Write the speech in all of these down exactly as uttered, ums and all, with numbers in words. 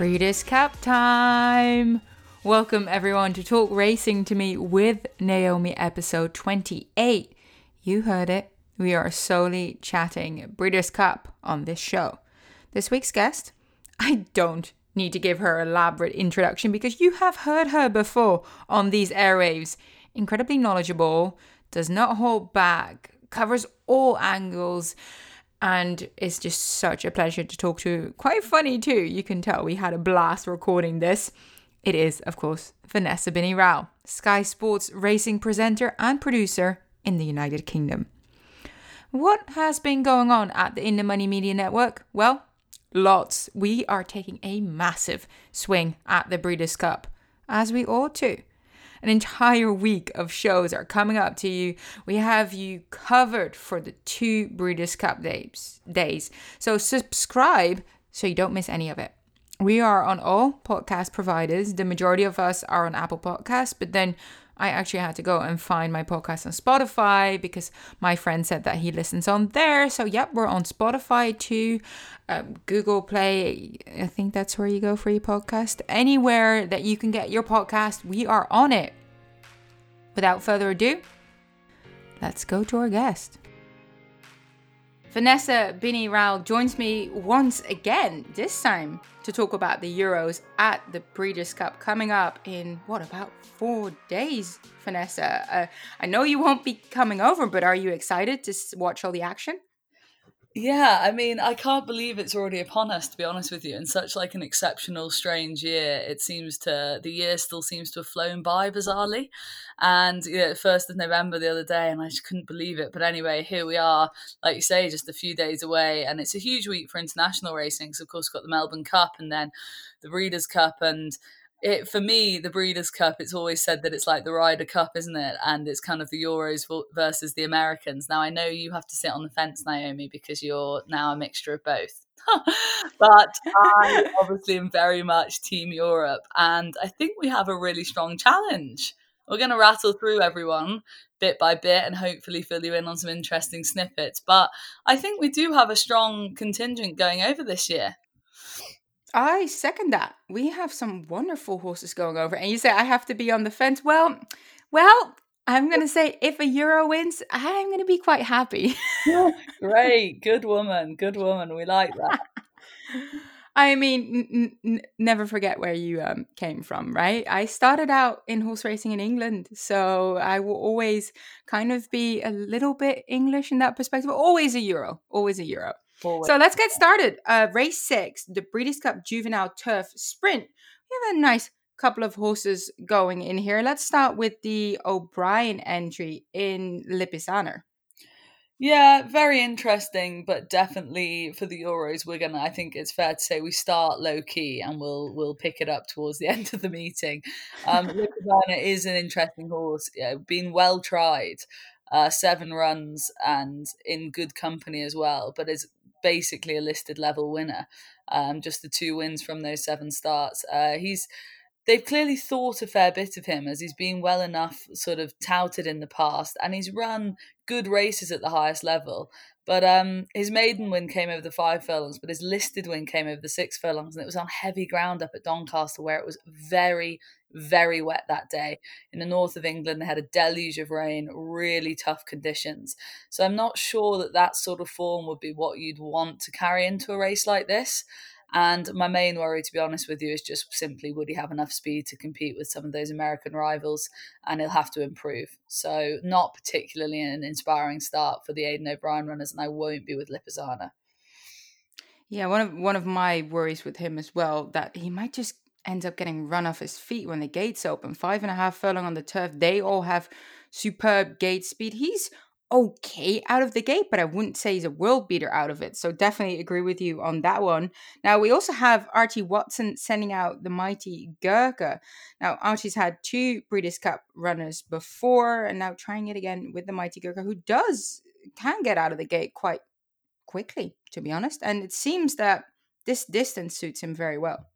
Breeders' Cup time! Welcome everyone to Talk Racing to Me with Naomi, episode twenty-eight. You heard it. We are solely chatting Breeders' Cup on this show. This week's guest, I don't need to give her an elaborate introduction because you have heard her before on these airwaves. Incredibly knowledgeable, does not hold back, covers all angles, and it's just such a pleasure to talk to. Quite funny too. You can tell we had a blast recording this. It is, of course, Vanessa Binnie Rao, Sky Sports racing presenter and producer in the United Kingdom. What has been going on at the In The Money Media Network? Well, lots. We are taking a massive swing at the Breeders' Cup, as we ought to. An entire week of shows are coming up to you. We have you covered for the two Breeders' Cup days. days. So subscribe so you don't miss any of it. We are on all podcast providers. The majority of us are on Apple Podcasts, but then I actually had to go and find my podcast on Spotify because my friend said that he listens on there. So yep, we're on Spotify too. Um, Google Play, I think that's where you go for your podcast. Anywhere that you can get your podcast, we are on it. Without further ado, let's go to our guest. Vanessa Binnie Rao joins me once again, this time to talk about the Euros at the Breeders' Cup coming up in, what, about four days, Vanessa? Uh, I know you won't be coming over, but are you excited to watch all the action? Yeah, I mean, I can't believe it's already upon us, to be honest with you, in such like an exceptional, strange year. It seems to, the year still seems to have flown by bizarrely. And you know, first of November the other day, and I just couldn't believe it. But anyway, here we are, like you say, just a few days away. And it's a huge week for international racing. So, of course, we've got the Melbourne Cup and then the Breeders' Cup. And it, for me, the Breeders' Cup, it's always said that it's like the Ryder Cup, isn't it? And it's kind of the Euros versus the Americans. Now, I know you have to sit on the fence, Naomi, because you're now a mixture of both. But I obviously am very much Team Europe. And I think we have a really strong challenge. We're going to rattle through everyone bit by bit and hopefully fill you in on some interesting snippets. But I think we do have a strong contingent going over this year. I second that. We have some wonderful horses going over. And you say I have to be on the fence. Well, well, I'm going to say if a Euro wins, I'm going to be quite happy. Yeah, great. Good woman. Good woman. We like that. I mean, n- n- never forget where you um, came from, right? I started out in horse racing in England, so I will always kind of be a little bit English in that perspective. Always a Euro, always a Euro. Always. So let's get started. Uh, race six, the Breeders' Cup Juvenile Turf Sprint. We have a nice couple of horses going in here. Let's start with the O'Brien entry in Lipizzaner. Yeah, very interesting, but definitely for the Euros, we're gonna. I think it's fair to say we start low key and we'll we'll pick it up towards the end of the meeting. Um, Lipizzaner is an interesting horse, you know, been well tried, uh, seven runs and in good company as well, but is basically a listed level winner. Um, just the two wins from those seven starts. Uh, he's. They've clearly thought a fair bit of him as he's been well enough sort of touted in the past and he's run good races at the highest level. But um, his maiden win came over the five furlongs, but his listed win came over the six furlongs and it was on heavy ground up at Doncaster where it was very, very wet that day. In the north of England, they had a deluge of rain, really tough conditions. So I'm not sure that that sort of form would be what you'd want to carry into a race like this. And my main worry, to be honest with you, is just simply would he have enough speed to compete with some of those American rivals, and he'll have to improve. So not particularly an inspiring start for the Aidan O'Brien runners, and I won't be with Lipizzaner. Yeah, one of one of my worries with him as well, that he might just end up getting run off his feet when the gates open. Five and a half furlong on the turf. They all have superb gate speed. He's okay out of the gate, but I wouldn't say he's a world beater out of it. So definitely agree with you on that one. Now, we also have Archie Watson sending out the Mighty Gurkha. Now, Archie's had two Breeders' Cup runners before and now trying it again with the Mighty Gurkha, who does can get out of the gate quite quickly, to be honest. And it seems that this distance suits him very well.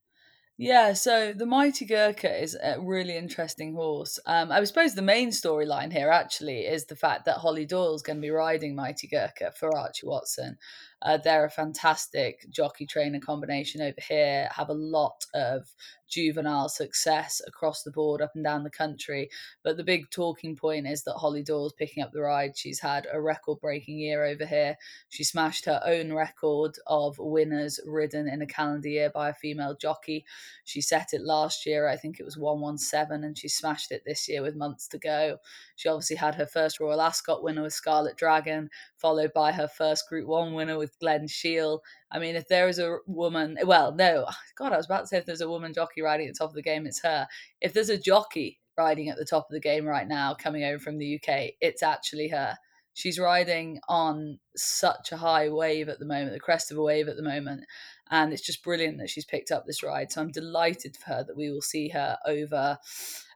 Yeah, so the Mighty Gurkha is a really interesting horse. Um, I suppose the main storyline here actually is the fact that Hollie Doyle is going to be riding Mighty Gurkha for Archie Watson. Uh, they're a fantastic jockey trainer combination over here, have a lot of juvenile success across the board, up and down the country. But the big talking point is that Hollie Doyle's picking up the ride. She's had a record-breaking year over here. She smashed her own record of winners ridden in a calendar year by a female jockey. She set it last year, I think it was one one seven, and she smashed it this year with months to go. She obviously had her first Royal Ascot winner with Scarlet Dragon, followed by her first Group one winner with Glen Shiel. I mean, if there is a woman, well, no, God, I was about to say if there's a woman jockey riding at the top of the game, it's her. If there's a jockey riding at the top of the game right now, coming over from the U K, it's actually her. She's riding on such a high wave at the moment, the crest of a wave at the moment. And it's just brilliant that she's picked up this ride. So I'm delighted for her that we will see her over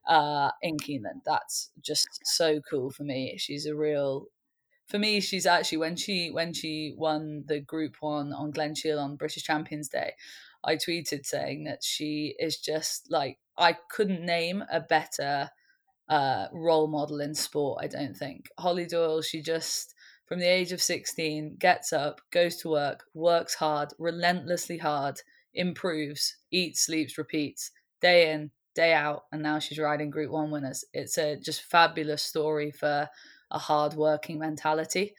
uh, in Keeneland. That's just so cool for me. She's a real... For me, she's actually, when she when she won the Group one on Glen Shiel on British Champions Day, I tweeted saying that she is just like, I couldn't name a better uh, role model in sport, I don't think. Hollie Doyle, she just, from the age of sixteen, gets up, goes to work, works hard, relentlessly hard, improves, eats, sleeps, repeats, day in, day out, and now she's riding Group one winners. It's a just fabulous story for a hard-working mentality.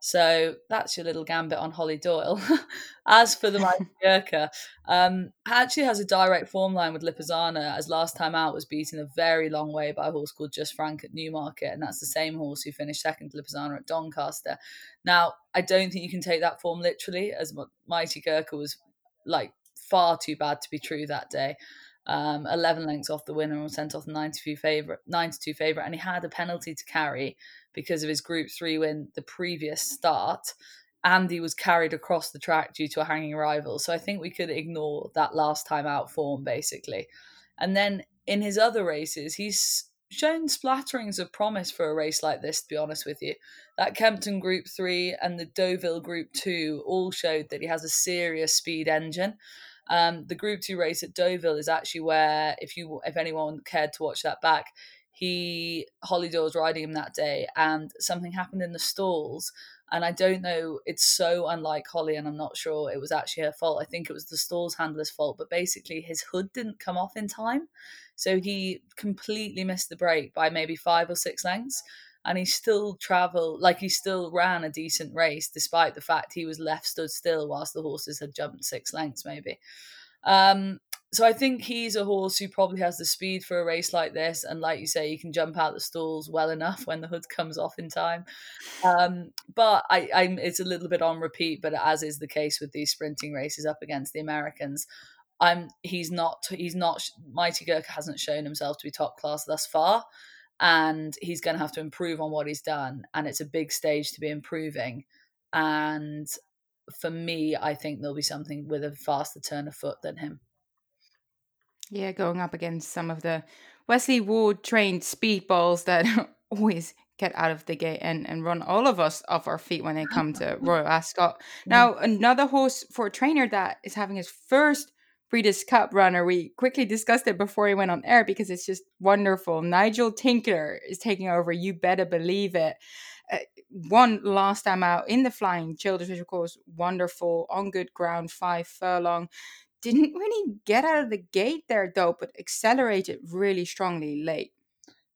So that's your little gambit on Hollie Doyle. As for the Mighty Gurkha, um, actually has a direct form line with Lipizzaner, as last time out was beaten a very long way by a horse called Just Frank at Newmarket, and that's the same horse who finished second to Lipizzaner at Doncaster. Now, I don't think you can take that form literally, as Mighty Gurkha was like far too bad to be true that day. Um, eleven lengths off the winner and was sent off the ninety-two favourite, ninety-two favourite, and he had a penalty to carry because of his Group three win the previous start, and he was carried across the track due to a hanging rival. So I think we could ignore that last time out form, basically. And then in his other races, he's shown splatterings of promise for a race like this, to be honest with you. That Kempton Group three and the Deauville Group two all showed that he has a serious speed engine. Um, the Group two race at Deauville is actually where, if you if anyone cared to watch that back, he Hollie Doyle was riding him that day, and something happened in the stalls. And I don't know, it's so unlike Hollie, and I'm not sure it was actually her fault. I think it was the stalls handler's fault, but basically his hood didn't come off in time. So he completely missed the break by maybe five or six lengths. And he still travelled, like he still ran a decent race, despite the fact he was left stood still whilst the horses had jumped six lengths, maybe. Um, so I think he's a horse who probably has the speed for a race like this. And like you say, you can jump out the stalls well enough when the hood comes off in time. Um, but I, I'm, it's a little bit on repeat, but as is the case with these sprinting races up against the Americans, I'm, he's not, he's not, Mighty Gurkha hasn't shown himself to be top class thus far. And he's going to have to improve on what he's done. And it's a big stage to be improving. And for me, I think there'll be something with a faster turn of foot than him. Yeah, going up against some of the Wesley Ward-trained speedballs that always get out of the gate and, and run all of us off our feet when they come to Royal Ascot. Now, another horse for a trainer that is having his first Breeders' Cup runner. We quickly discussed it before he went on air because it's just wonderful. Nigel Tinkler is taking over You Better Believe It. Uh, one last time out in the Flying Childers, which of course, wonderful, on good ground, five furlong. Didn't really get out of the gate there though, but accelerated really strongly late.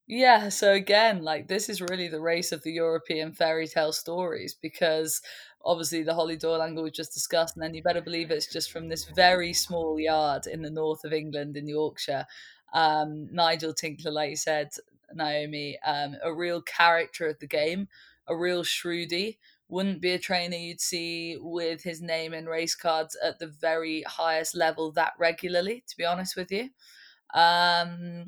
Yeah, so again, like this is really the race of the European fairy tale stories because obviously the Hollie Doyle angle we just discussed, and then You Better Believe It's just from this very small yard in the north of England in Yorkshire. Um, Nigel Tinkler, like you said, Naomi, um, a real character of the game, a real shrewdie. Wouldn't be a trainer you'd see with his name in race cards at the very highest level that regularly, to be honest with you. Um,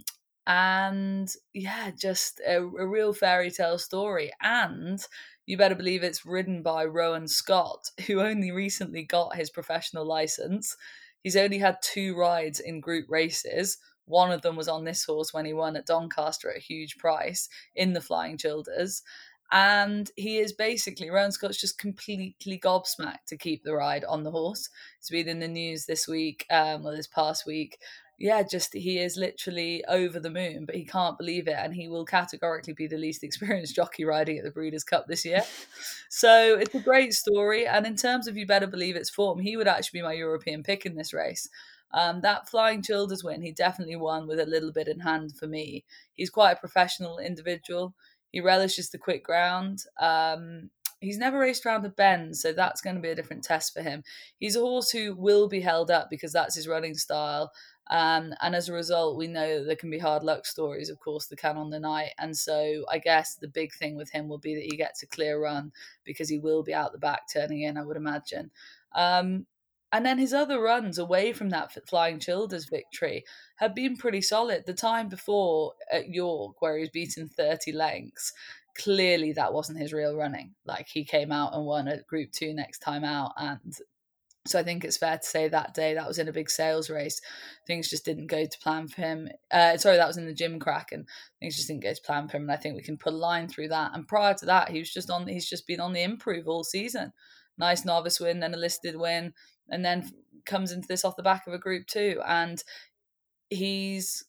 and yeah, just a, a real fairy tale story. And You Better Believe It's ridden by Rowan Scott, who only recently got his professional license. He's only had two rides in group races. One of them was on this horse when he won at Doncaster at a huge price in the Flying Childers. And he is basically, Rowan Scott's just completely gobsmacked to keep the ride on the horse. It's been in the news this week, um, or this past week, yeah, just he is literally over the moon, but he can't believe it, and he will categorically be the least experienced jockey riding at the Breeders' Cup this year. So it's a great story, and in terms of You Better Believe It's form, he would actually be my European pick in this race. Um, that Flying Childers win, he definitely won with a little bit in hand for me. He's quite a professional individual. He relishes the quick ground. Um, he's never raced around a bend, so that's going to be a different test for him. He's a horse who will be held up because that's his running style. Um, and as a result, we know that there can be hard luck stories, of course, there can on the night. And so I guess the big thing with him will be that he gets a clear run because he will be out the back turning in, I would imagine. Um, And then his other runs away from that Flying Childers victory have been pretty solid. The time before at York, where he was beaten thirty lengths, clearly that wasn't his real running. Like, he came out and won at Group Two next time out. And so I think it's fair to say that day that was in a big sales race. Things just didn't go to plan for him. Uh, sorry, that was in the gym crack, and things just didn't go to plan for him. And I think we can put a line through that. And prior to that, he was just on. He's just been on the improve all season. Nice novice win, then a listed win, and then comes into this off the back of a Group Two, and he's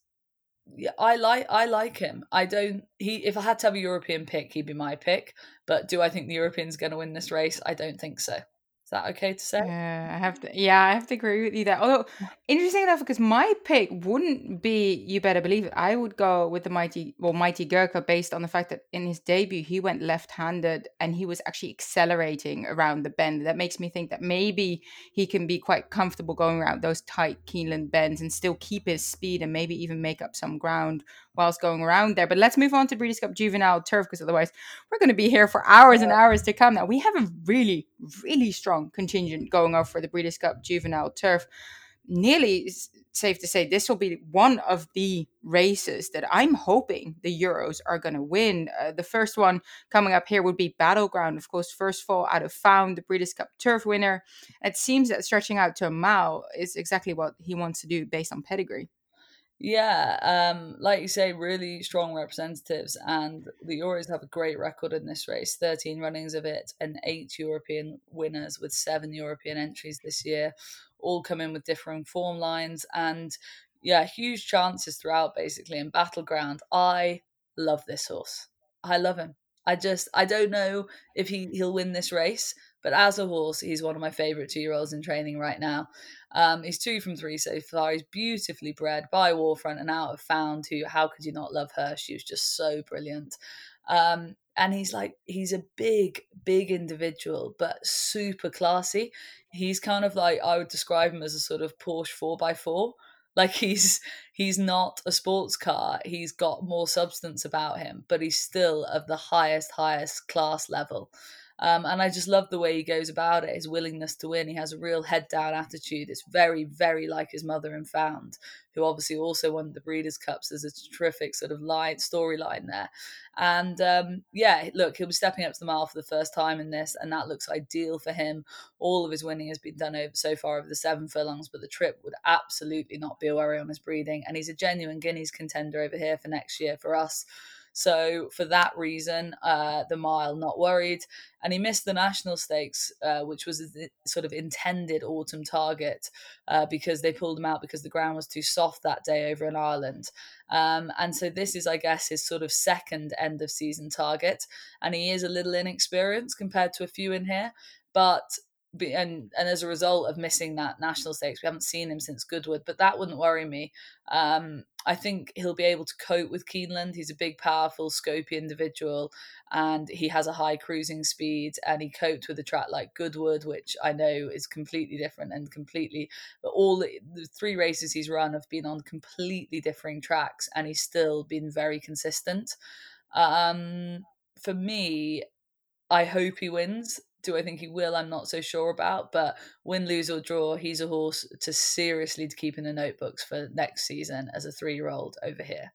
yeah, I like I like him. I don't he if I had to have a European pick, he'd be my pick. But do I think the European's going to win this race? I don't think so. Is that okay to say? Yeah, I have to. Yeah, I have to agree with you there. Although, interesting enough, because my pick wouldn't be You Better Believe It. I would go with the Mighty, well, Mighty Gurkha, based on the fact that in his debut he went left-handed and he was actually accelerating around the bend. That makes me think that maybe he can be quite comfortable going around those tight Keeneland bends and still keep his speed and maybe even make up some ground whilst going around there. But let's move on to Breeders' Cup Juvenile Turf, because otherwise we're going to be here for hours and hours to come. Now, we have a really, really strong contingent going off for the Breeders' Cup Juvenile Turf. Nearly safe to say this will be one of the races that I'm hoping the Euros are going to win. Uh, the first one coming up here would be Battleground, of course, first fall out of Found, the Breeders' Cup Turf winner. It seems that stretching out to a mile is exactly what he wants to do based on pedigree. Yeah, um, like you say, really strong representatives, and the Euros have a great record in this race. thirteen runnings of it and eight European winners with seven European entries this year, all come in with different form lines, and yeah, huge chances throughout basically in Battleground. I love this horse. I love him. I just, I don't know if he, he'll win this race, but as a horse, he's one of my favourite two-year-olds in training right now. Um, he's two from three so far. He's beautifully bred by Warfront and out of Found, who, how could you not love her? She was just so brilliant. Um, and he's like, he's a big, big individual, but super classy. He's kind of like, I would describe him as a sort of Porsche four by four. Like, he's he's not a sports car. He's got more substance about him, but he's still of the highest, highest class level. Um, and I just love the way he goes about it, his willingness to win. He has a real head-down attitude. It's very, very like his mother in Found, who obviously also won the Breeders' Cups. There's a terrific sort of line storyline there. And, um, yeah, look, he'll be stepping up to the mile for the first time in this, and that looks ideal for him. All of his winning has been done over so far over the seven furlongs, but the trip would absolutely not be a worry on his breeding. And he's a genuine Guineas contender over here for next year for us. So for that reason, uh, the mile, not worried. And he missed the national stakes, uh, which was the sort of intended autumn target, uh, because they pulled him out because the ground was too soft that day over in Ireland. Um, and so this is, I guess, his sort of second end of season target. And he is a little inexperienced compared to a few in here, but... And, and as a result of missing that national stakes, we haven't seen him since Goodwood, but that wouldn't worry me. Um, I think he'll be able to cope with Keeneland. He's a big, powerful, scopy individual, and he has a high cruising speed, and he coped with a track like Goodwood, which I know is completely different and completely... But all the, the three races he's run have been on completely differing tracks, and he's still been very consistent. Um, for me, I hope he wins. Do I think he will? I'm not so sure about, but win, lose or draw, he's a horse to seriously to keep in the notebooks for next season as a three-year-old over here.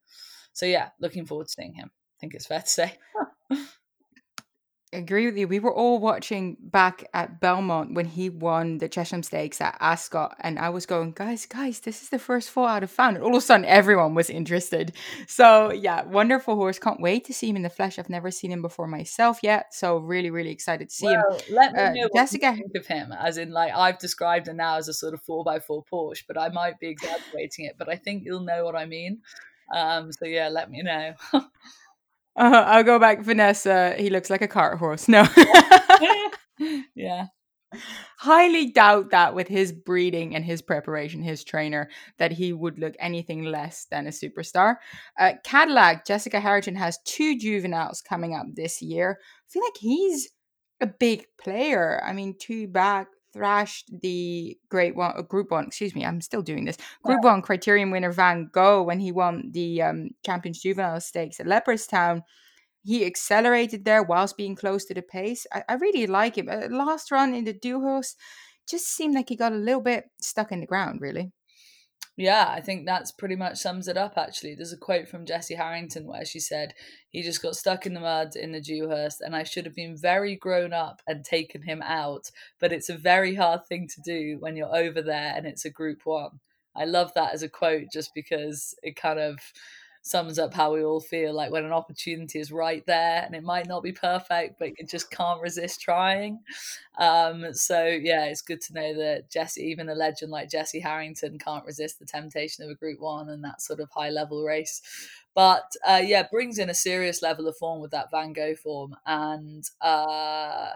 So yeah, looking forward to seeing him. I think it's fair to say. agree with you. We were all watching back at Belmont when he won the Chesham Stakes at Ascot, and I was going, guys, guys, this is the first foal I'd have found. And all of a sudden, everyone was interested. So yeah, wonderful horse. Can't wait to see him in the flesh. I've never seen him before myself yet, so really, really excited to see well, him. Let me uh, know what Jessica- you think of him, as in, like, I've described him now as a sort of four by four Porsche, but I might be exaggerating it. But I think you'll know what I mean. Um, so yeah, let me know. Uh, I'll go back, Vanessa. He looks like a cart horse. No. Yeah. Highly doubt that with his breeding and his preparation, his trainer, that he would look anything less than a superstar. Uh, Cadillac, Jessica Harrington has two juveniles coming up this year. I feel like he's a big player. I mean, two back. Thrashed the great one, uh, group one, excuse me, I'm still doing this. Group one criterium winner Van Gogh when he won the um, Champions Juvenile Stakes at Leopardstown. He accelerated there whilst being close to the pace. I, I really like him. Uh, last run in the Duhos just seemed like he got a little bit stuck in the ground, really. Yeah, I think that's pretty much sums it up, actually. There's a quote from Jessie Harrington where she said, he just got stuck in the mud in the Dewhurst and I should have been very grown up and taken him out. But it's a very hard thing to do when you're over there and it's a group one. I love that as a quote just because it kind of sums up how we all feel, like when an opportunity is right there and it might not be perfect, but you just can't resist trying. Um, so, yeah, it's good to know that Jessie, even a legend like Jessie Harrington, can't resist the temptation of a Group One and that sort of high level race. But, uh, yeah, brings in a serious level of form with that Van Gogh form. And, uh,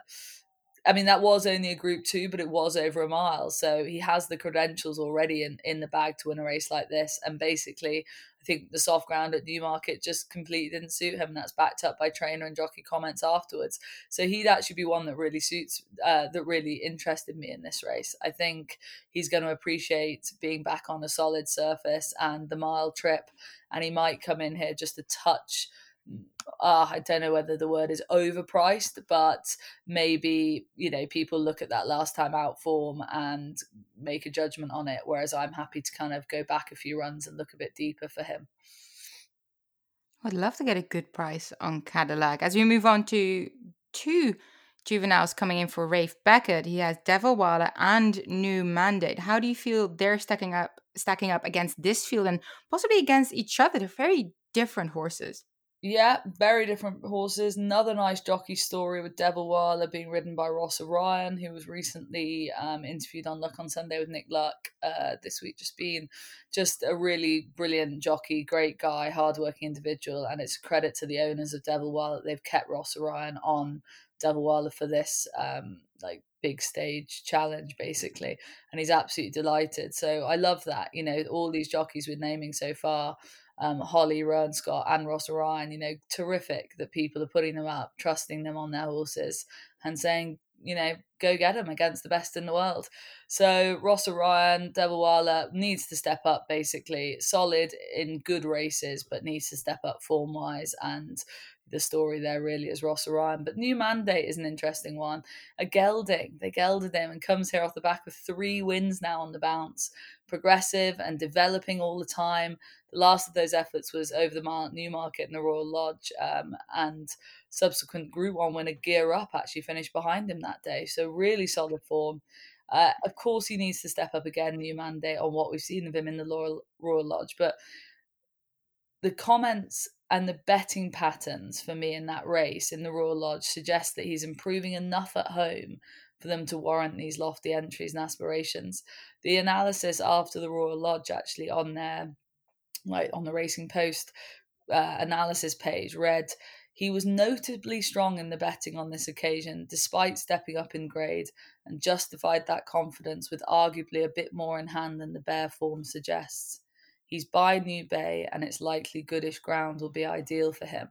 I mean, that was only a Group Two, but it was over a mile. So he has the credentials already in, in the bag to win a race like this. And basically, I think the soft ground at Newmarket just completely didn't suit him. That's backed up by trainer and jockey comments afterwards. So he'd actually be one that really suits, uh, that really interested me in this race. I think he's going to appreciate being back on a solid surface and the mile trip. And he might come in here just a touch, Uh, I don't know whether the word is overpriced, but maybe, you know, people look at that last time out form and make a judgment on it, whereas I'm happy to kind of go back a few runs and look a bit deeper for him. I'd love to get a good price on Cadillac. As we move on to two juveniles coming in for Rafe Beckett, he has Devil Wilder and New Mandate. How do you feel they're stacking up, stacking up against this field and possibly against each other? They're very different horses. Yeah, very different horses. Another nice jockey story with Devil Wilder being ridden by Rossa Ryan, who was recently um, interviewed on Luck on Sunday with Nick Luck uh, this week. Just being just a really brilliant jockey, great guy, hardworking individual. And it's a credit to the owners of Devil Wilder that they've kept Rossa Ryan on Devil Wilder for this um, like big stage challenge, basically. And he's absolutely delighted. So I love that. You know, all these jockeys we're naming so far, Um, Holly, Rownscott and Rossa Ryan, you know, terrific that people are putting them up, trusting them on their horses and saying, you know, go get them against the best in the world. So Rossa Ryan, Devil Wilder needs to step up, basically. Solid in good races, but needs to step up form-wise, and the story there really is Rossa Ryan. But New Mandate is an interesting one. A gelding, they gelded him and comes here off the back of three wins now on the bounce. Progressive and developing all the time. The last of those efforts was over the Newmarket and the Royal Lodge, um, and subsequent Group One winner Gear Up actually finished behind him that day. So really solid form. Uh, of course, he needs to step up again, New Mandate, on what we've seen of him in the Royal, Royal Lodge. But the comments and the betting patterns for me in that race in the Royal Lodge suggest that he's improving enough at home for them to warrant these lofty entries and aspirations. The analysis after the Royal Lodge, actually, on their like on the Racing Post uh, analysis page read, he was notably strong in the betting on this occasion, despite stepping up in grade, and justified that confidence with arguably a bit more in hand than the bare form suggests. He's by New Bay and it's likely goodish ground will be ideal for him.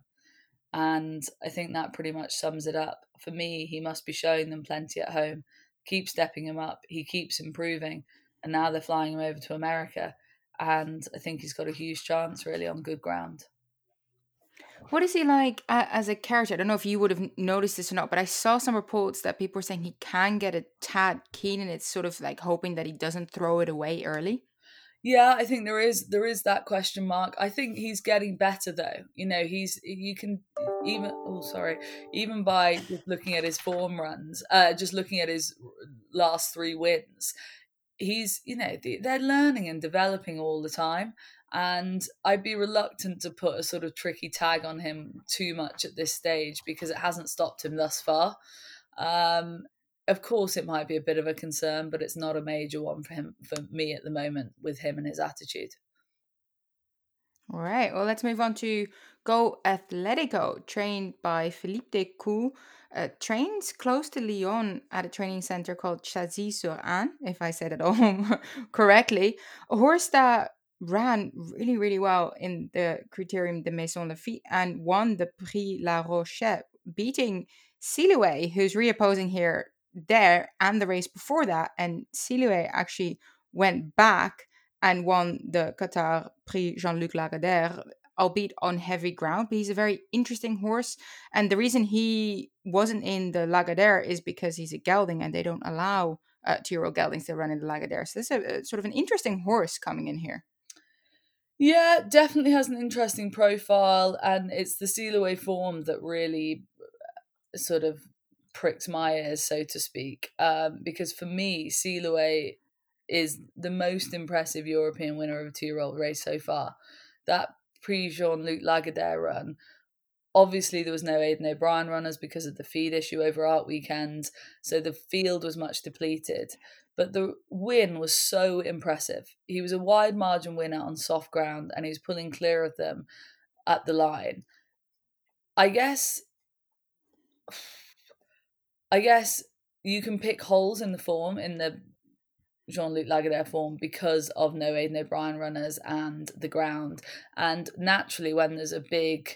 And I think that pretty much sums it up. For me, he must be showing them plenty at home. Keep stepping him up. He keeps improving. And now they're flying him over to America. And I think he's got a huge chance, really, on good ground. What is he like uh, as a character? I don't know if you would have noticed this or not, but I saw some reports that people were saying he can get a tad keen and it's sort of like hoping that he doesn't throw it away early. Yeah, I think there is there is that question mark. I think he's getting better though. You know, he's you can even oh sorry even by just looking at his form runs, uh, just looking at his last three wins, he's you know they're learning and developing all the time. And I'd be reluctant to put a sort of tricky tag on him too much at this stage because it hasn't stopped him thus far. Um, Of course, it might be a bit of a concern, but it's not a major one for him, for me at the moment with him and his attitude. All right. Well, let's move on to Go Atletico, trained by Philippe Decoux. Uh, trains close to Lyon at a training center called Chazy-sur-Anne, if I said it all correctly. A horse that ran really, really well in the Critérium de Maison Lafitte and won the Prix La Rochette, beating Silouet, who's reopposing here. There and the race before that, and Silouet actually went back and won the Qatar Prix Jean-Luc Lagardère, albeit on heavy ground. But he's a very interesting horse, and the reason he wasn't in the Lagardère is because he's a gelding, and they don't allow uh, two-year-old geldings to run in the Lagardère. So this is a, a sort of an interesting horse coming in here. Yeah, definitely has an interesting profile, and it's the Silouet form that really sort of pricked my ears, so to speak, um, because for me, Silouet is the most impressive European winner of a two-year-old race so far. That Prix Jean-Luc Lagardère run, obviously there was no Aidan O'Brien runners because of the feed issue over Art Weekend, so the field was much depleted. But the win was so impressive. He was a wide margin winner on soft ground, and he was pulling clear of them at the line. I guess... I guess you can pick holes in the form, in the Jean-Luc Lagardère form, because of no Aidan O'Brien runners and the ground. And naturally, when there's a big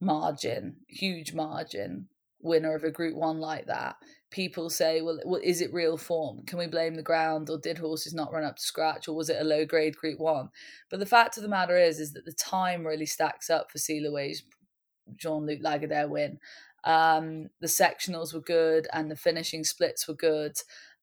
margin, huge margin, winner of a Group One like that, people say, well, well, is it real form? Can we blame the ground? Or did horses not run up to scratch? Or was it a low-grade Group One? But the fact of the matter is, is that the time really stacks up for Silouet's Jean-Luc Lagardère win. Um, the sectionals were good and the finishing splits were good,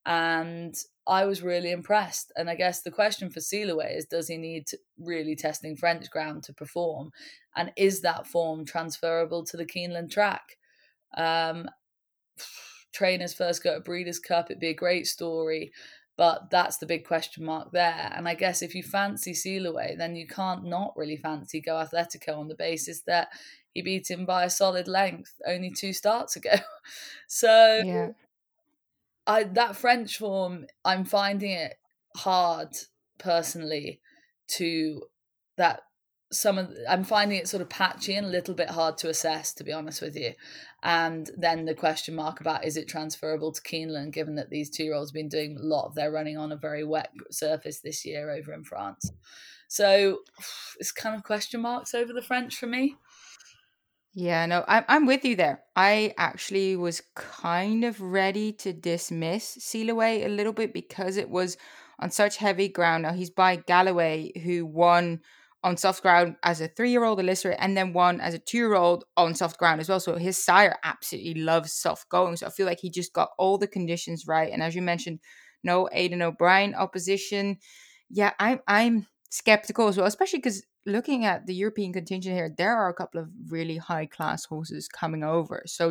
and I was really impressed. And I guess the question for Silouet is, does he need really testing French ground to perform, and is that form transferable to the Keeneland track? Um, trainers first go to Breeders' Cup, it'd be a great story, but that's the big question mark there. And I guess if you fancy Silouet, then you can't not really fancy Go Atletico on the basis that he beat him by a solid length only two starts ago. So yeah. I, that French form, I'm finding it hard personally to that some of I'm finding it sort of patchy and a little bit hard to assess, to be honest with you. And then the question mark about, is it transferable to Keeneland, given that these two-year-olds have been doing a lot of their running on a very wet surface this year over in France. So it's kind of question marks over the French for me. Yeah, no, I'm I'm with you there. I actually was kind of ready to dismiss Silouet a little bit because it was on such heavy ground. Now, he's by Galloway, who won on soft ground as a three-year-old illiterate and then won as a two-year-old on soft ground as well. So his sire absolutely loves soft going. So I feel like he just got all the conditions right. And as you mentioned, no Aidan O'Brien opposition. Yeah, I'm I'm skeptical as well, especially because looking at the European contingent here, there are a couple of really high-class horses coming over. So,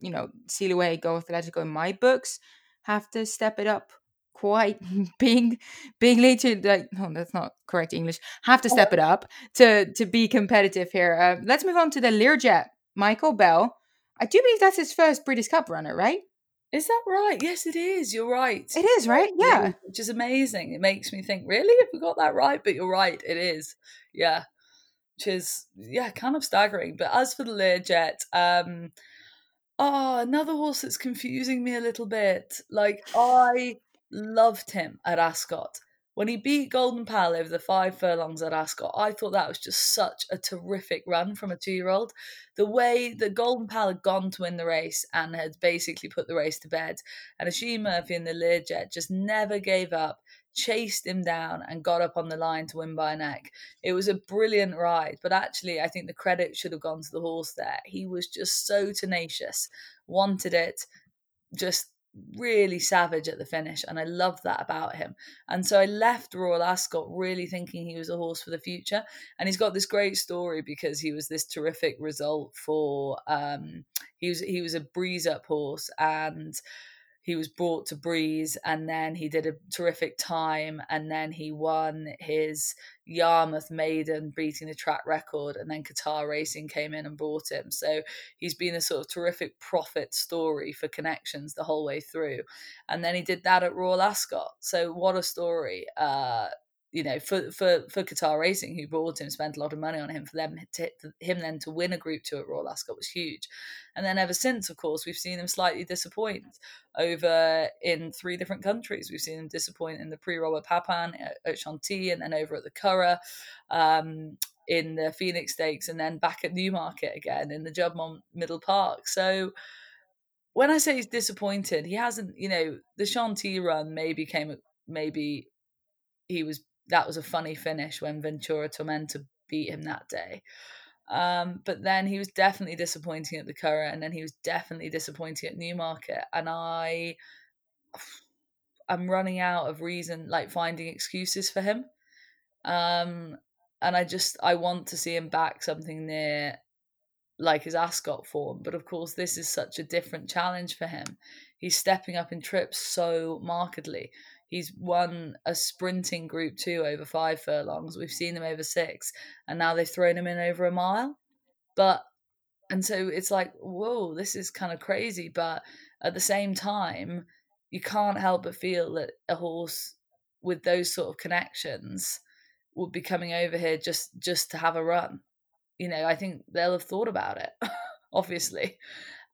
you know, Silouet, Go Atletico in my books have to step it up quite big, bigly to, like, no, that's not correct English, have to step it up to, to be competitive here. Uh, let's move on to the Lir Jet, Michael Bell. I do believe that's his first Breeders' Cup runner, right? Is that right? Yes, it is. You're right. It is, right? Yeah. Which is amazing. It makes me think, really? Have we got that right? But you're right. It is. Yeah. Which is, yeah, kind of staggering. But as for the Lir Jet, um, oh, another horse that's confusing me a little bit. Like, I loved him at Ascot. When he beat Golden Pal over the five furlongs at Ascot, I thought that was just such a terrific run from a two-year-old. The way that Golden Pal had gone to win the race and had basically put the race to bed, and Ashee Murphy in the Lir Jet just never gave up, chased him down and got up on the line to win by a neck. It was a brilliant ride, but actually I think the credit should have gone to the horse there. He was just so tenacious, wanted it, just really savage at the finish, and I love that about him. And so I left Royal Ascot really thinking he was a horse for the future, and he's got this great story because he was this terrific result for um he was he was a breeze up horse, and he was brought to Breeze, and then he did a terrific time, and then he won his Yarmouth Maiden, beating the track record, and then Qatar Racing came in and bought him. So he's been a sort of terrific profit story for connections the whole way through. And then he did that at Royal Ascot. So what a story, uh, you know, for, for, for Qatar Racing, who bought him, spent a lot of money on him, for them to, him then to win a Group Two at Royal Ascot was huge. And then ever since, of course, we've seen him slightly disappoint over in three different countries. We've seen him disappoint in the pre-Robert Papin at, at Chantilly, and then over at the Curragh, um, in the Phoenix Stakes, and then back at Newmarket again in the Jubmont Middle Park. So when I say he's disappointed, he hasn't, you know, the Chantilly run maybe came, maybe he was, that was a funny finish when Ventura Tormenta beat him that day. Um, but then he was definitely disappointing at the Curragh, and then he was definitely disappointing at Newmarket. And I, I'm running out of reason, like finding excuses for him. Um, and I just, I want to see him back something near like his Ascot form. But of course, this is such a different challenge for him. He's stepping up in trips so markedly. He's won a sprinting Group Two over five furlongs. We've seen him over six, and now they've thrown him in over a mile. But, and so it's like, whoa, this is kind of crazy. But at the same time, you can't help but feel that a horse with those sort of connections would be coming over here just, just to have a run. You know, I think they'll have thought about it, obviously.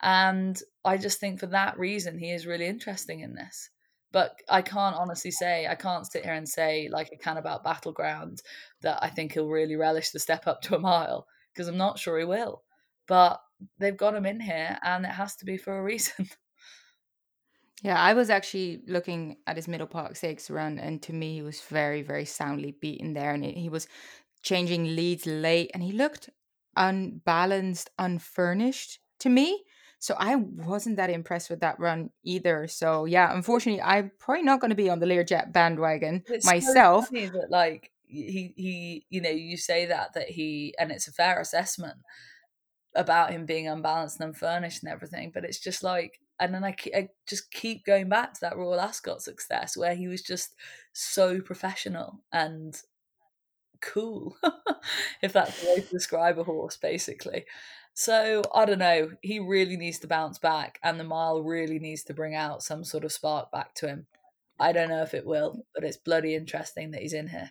And I just think for that reason, he is really interesting in this. But I can't honestly say, I can't sit here and say, like I can about Battleground, that I think he'll really relish the step up to a mile, because I'm not sure he will. But they've got him in here, and it has to be for a reason. Yeah, I was actually looking at his Middle Park Stakes run, and to me, he was very, very soundly beaten there. And he was changing leads late, and he looked unbalanced, unfurnished to me. So I wasn't that impressed with that run either. So yeah, unfortunately, I'm probably not going to be on the Lir Jet bandwagon it's myself. So funny that, like he, he, you know, you say that that he, and it's a fair assessment about him being unbalanced and unfurnished and everything. But it's just like, and then I, I just keep going back to that Royal Ascot success where he was just so professional and cool, if that's the way to describe a horse, basically. So, I don't know, he really needs to bounce back, and the mile really needs to bring out some sort of spark back to him. I don't know if it will, but it's bloody interesting that he's in here.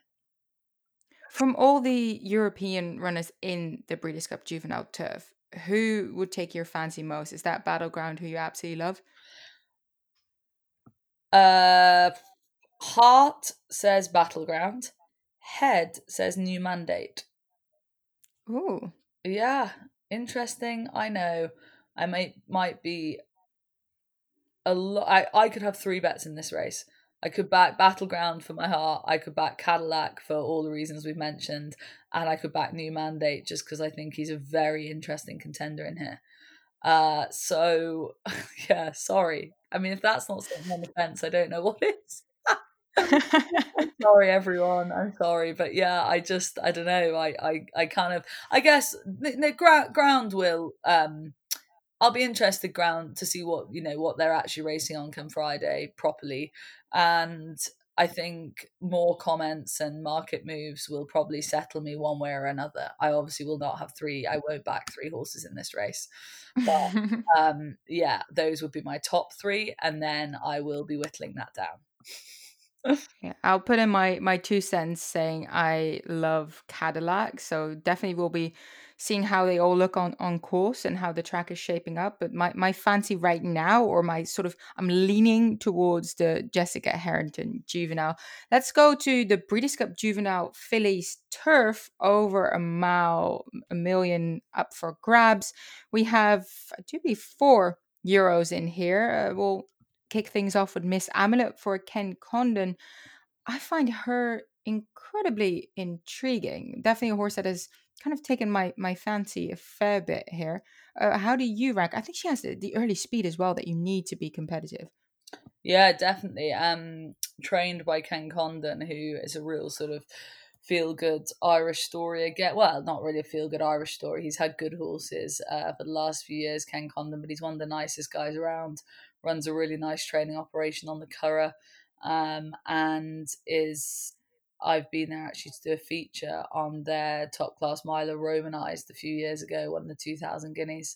From all the European runners in the Breeders' Cup Juvenile Turf, who would take your fancy most? Is that Battleground who you absolutely love? Uh, Heart says Battleground. Head says New Mandate. Ooh. Yeah. Interesting, I know. I might might be a lot. I, I could have three bets in this race. I could back Battleground for my heart. I could back Cadillac for all the reasons we've mentioned, and I could back New Mandate just because I think he's a very interesting contender in here. Uh, so yeah, sorry. I mean, if that's not sitting on the fence, I don't know what is. I'm sorry everyone, I'm sorry, but yeah, I just I don't know I I, I kind of I guess the, the gra- ground will um I'll be interested ground to see what you know what they're actually racing on come Friday properly, and I think more comments and market moves will probably settle me one way or another. I obviously will not have three. I won't back three horses in this race. But um, yeah, those would be my top three, and then I will be whittling that down. Yeah, I'll put in my my two cents saying I love Cadillac, so definitely we'll be seeing how they all look on on course and how the track is shaping up. But my my fancy right now, or my sort of, I'm leaning towards the Jessica Harrington Juvenile. Let's go to the Breeders' Cup Juvenile Fillies Turf, over a mile, a million up for grabs. We have, I do believe, four Euros in here. Uh, we'll kick things off with Miss Amulet for Ken Condon. I find her incredibly intriguing. Definitely a horse that has kind of taken my my fancy a fair bit here. Uh, how do you rank? I think she has the, the early speed as well that you need to be competitive. Yeah, definitely. Um, trained by Ken Condon, who is a real sort of feel-good Irish story again. Well, not really a feel-good Irish story. He's had good horses uh, for the last few years, Ken Condon, but he's one of the nicest guys around. Runs a really nice training operation on the Curragh, um, and is... I've been there actually to do a feature on their top class Miler Romanized a few years ago, won the two thousand Guineas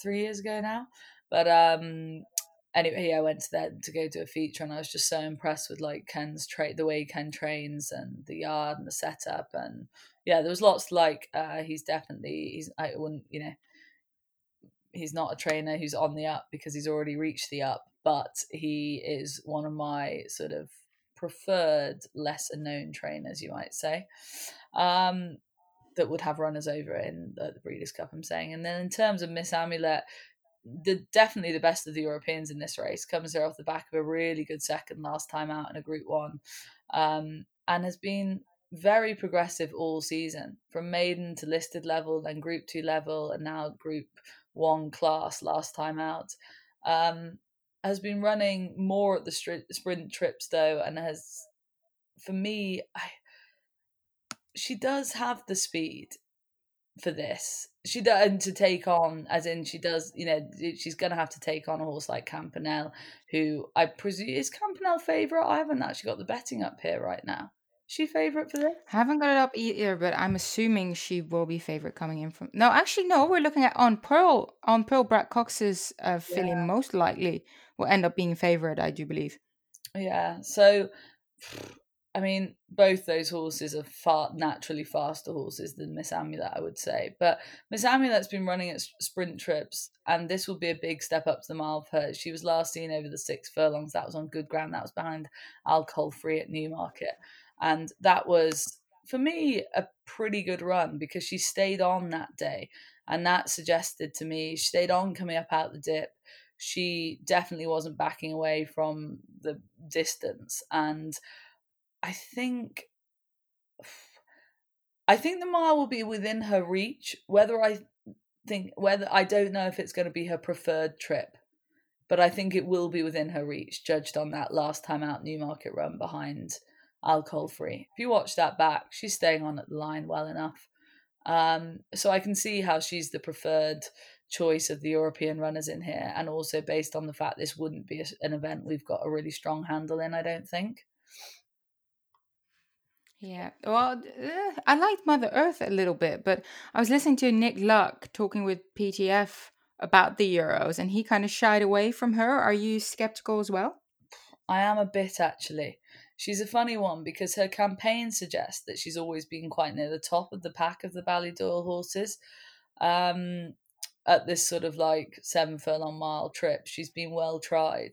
three years ago now. But um, anyway, yeah, I went to there to go do a feature, and I was just so impressed with like Ken's trade, the way Ken trains and the yard and the setup. And yeah, there was lots like uh, he's definitely, he's, I wouldn't, you know, he's not a trainer who's on the up because he's already reached the up, but he is one of my sort of preferred lesser known trainers, you might say, um that would have runners over in the, the Breeders' Cup, I'm saying. And then in terms of Miss Amulet, the definitely the best of the Europeans in this race, comes here off the back of a really good second last time out in a Group One, um and has been very progressive all season, from maiden to listed level, then Group Two level, and now Group One class last time out. um Has been running more at the sprint trips though, and has, for me, I, she does have the speed for this. She does, and to take on, as in she does, you know, she's going to have to take on a horse like Campanelle, who I presume is Campanelle favourite. I haven't actually got the betting up here right now. Is she favourite for this? I haven't got it up either, but I'm assuming she will be favourite coming in from. No, actually, no. We're looking at on Pearl. On Pearl, Brad Cox's uh, filly yeah. most likely will end up being favourite, I do believe. Yeah. So, I mean, both those horses are far naturally faster horses than Miss Amulet, I would say. But Miss Amulet's been running at sprint trips, and this will be a big step up to the mile for her. She was last seen over the six furlongs. That was on good ground. That was behind Alcohol Free at Newmarket. And that was, for me, a pretty good run because she stayed on that day. And that suggested to me, she stayed on coming up out the dip. She definitely wasn't backing away from the distance. And I think, I think the mile will be within her reach. Whether I think, whether I don't know if it's going to be her preferred trip. But I think it will be within her reach, judged on that last time out Newmarket run behind Alcohol Free. If you watch that back, she's staying on at the line well enough. Um, so I can see how she's the preferred choice of the European runners in here, and also based on the fact this wouldn't be an event we've got a really strong handle in, I don't think. Yeah, well, I liked Mother Earth a little bit, but I was listening to Nick Luck talking with P T F about the Euros, and he kind of shied away from her. Are you sceptical as well? I am a bit, actually. She's a funny one because her campaign suggests that she's always been quite near the top of the pack of the Ballydoyle horses. Um, at this sort of like seven furlong mile trip, she's been well tried.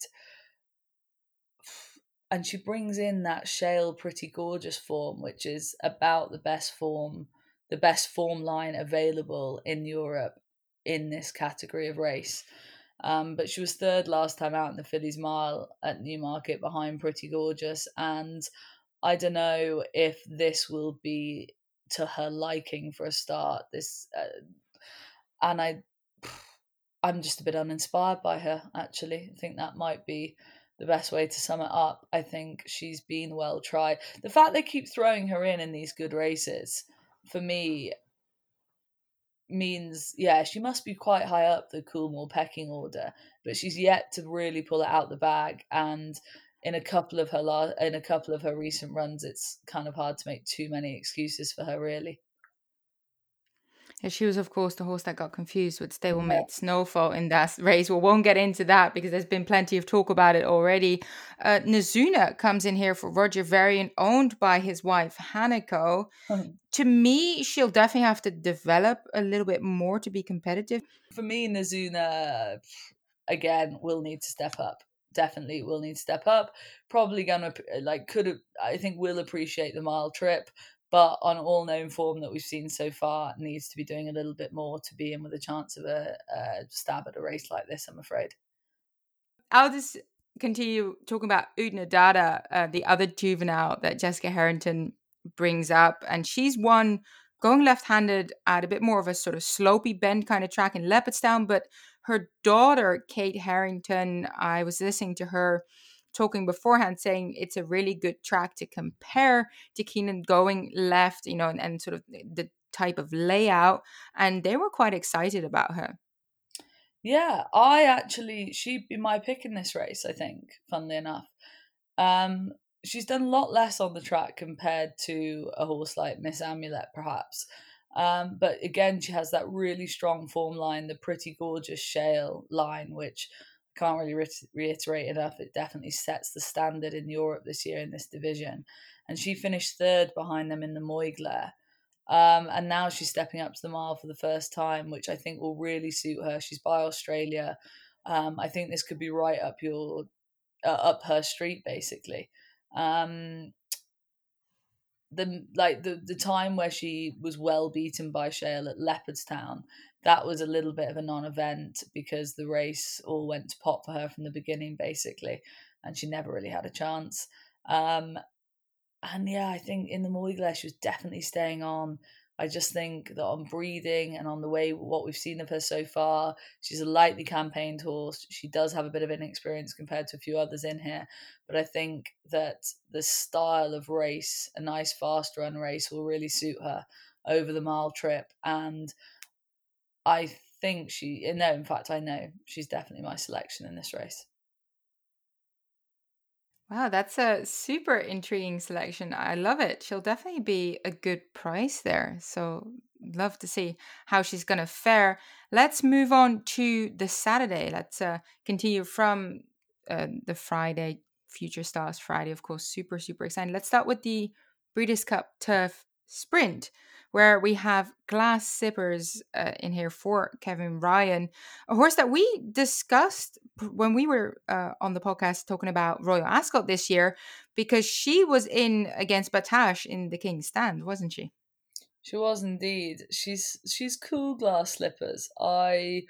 And she brings in that Shale Pretty Gorgeous form, which is about the best form, the best form line available in Europe in this category of race. Um, but she was third last time out in the fillies mile at Newmarket behind Pretty Gorgeous. And I don't know if this will be to her liking for a start. This, uh, and I, I'm just a bit uninspired by her, actually. I think that might be the best way to sum it up. I think she's been well tried. The fact they keep throwing her in in these good races, for me, means, yeah, she must be quite high up the Coolmore pecking order, but she's yet to really pull it out the bag. And in a couple of her la- in a couple of her recent runs, it's kind of hard to make too many excuses for her, really. Yeah, she was, of course, the horse that got confused with stablemate Snowfall in that race. We won't get into that because there's been plenty of talk about it already. Uh, Nizuna comes in here for Roger Varian, owned by his wife, Hanako. Mm-hmm. To me, she'll definitely have to develop a little bit more to be competitive. For me, Nizuna, again, will need to step up. Definitely will need to step up. Probably gonna, like, could, I think will appreciate the mile trip. But on all known form that we've seen so far, needs to be doing a little bit more to be in with a chance of a, a stab at a race like this, I'm afraid. I'll just continue talking about Udna Dada, uh, the other juvenile that Jessica Harrington brings up. And she's one going left-handed at a bit more of a sort of slopey bend kind of track in Leopardstown. But Her daughter, Kate Harrington, I was listening to her talking beforehand, saying it's a really good track to compare to Keeneland going left, you know, and, and sort of the type of layout. And they were quite excited about her. Yeah, I actually, she'd be my pick in this race, I think, funnily enough. Um, she's done a lot less on the track compared to a horse like Miss Amulet, perhaps. Um, but again, she has that really strong form line, the Pretty Gorgeous Shale line, which I can't really re- reiterate enough. It definitely sets the standard in Europe this year in this division. And she finished third behind them in the Moyglare. Um, and now she's stepping up to the mile for the first time, which I think will really suit her. She's by Australia. Um, I think this could be right up your, uh, up her street, basically. Um, the like the, the time where she was well beaten by Shale at Leopardstown, that was a little bit of a non-event because the race all went to pot for her from the beginning, basically, and she never really had a chance. Um, And yeah, I think in the Moyglare, she was definitely staying on. I just think that on breeding and on the way what we've seen of her so far, she's a lightly campaigned horse. She does have a bit of inexperience compared to a few others in here. But I think that the style of race, a nice fast run race, will really suit her over the mile trip. And I think she, no, in fact, I know she's definitely my selection in this race. Wow, that's a super intriguing selection. I love it. She'll definitely be a good price there. So love to see how she's going to fare. Let's move on to the Saturday. Let's uh, continue from uh, the Friday, Future Stars Friday, of course. Super, super exciting. Let's start with the Breeders' Cup Turf Sprint, where we have Glass Sippers uh, in here for Kevin Ryan, a horse that we discussed when we were uh, on the podcast talking about Royal Ascot this year, because she was in against Batash in the King's Stand, wasn't she? She was indeed. She's she's cool, Glass Slippers. I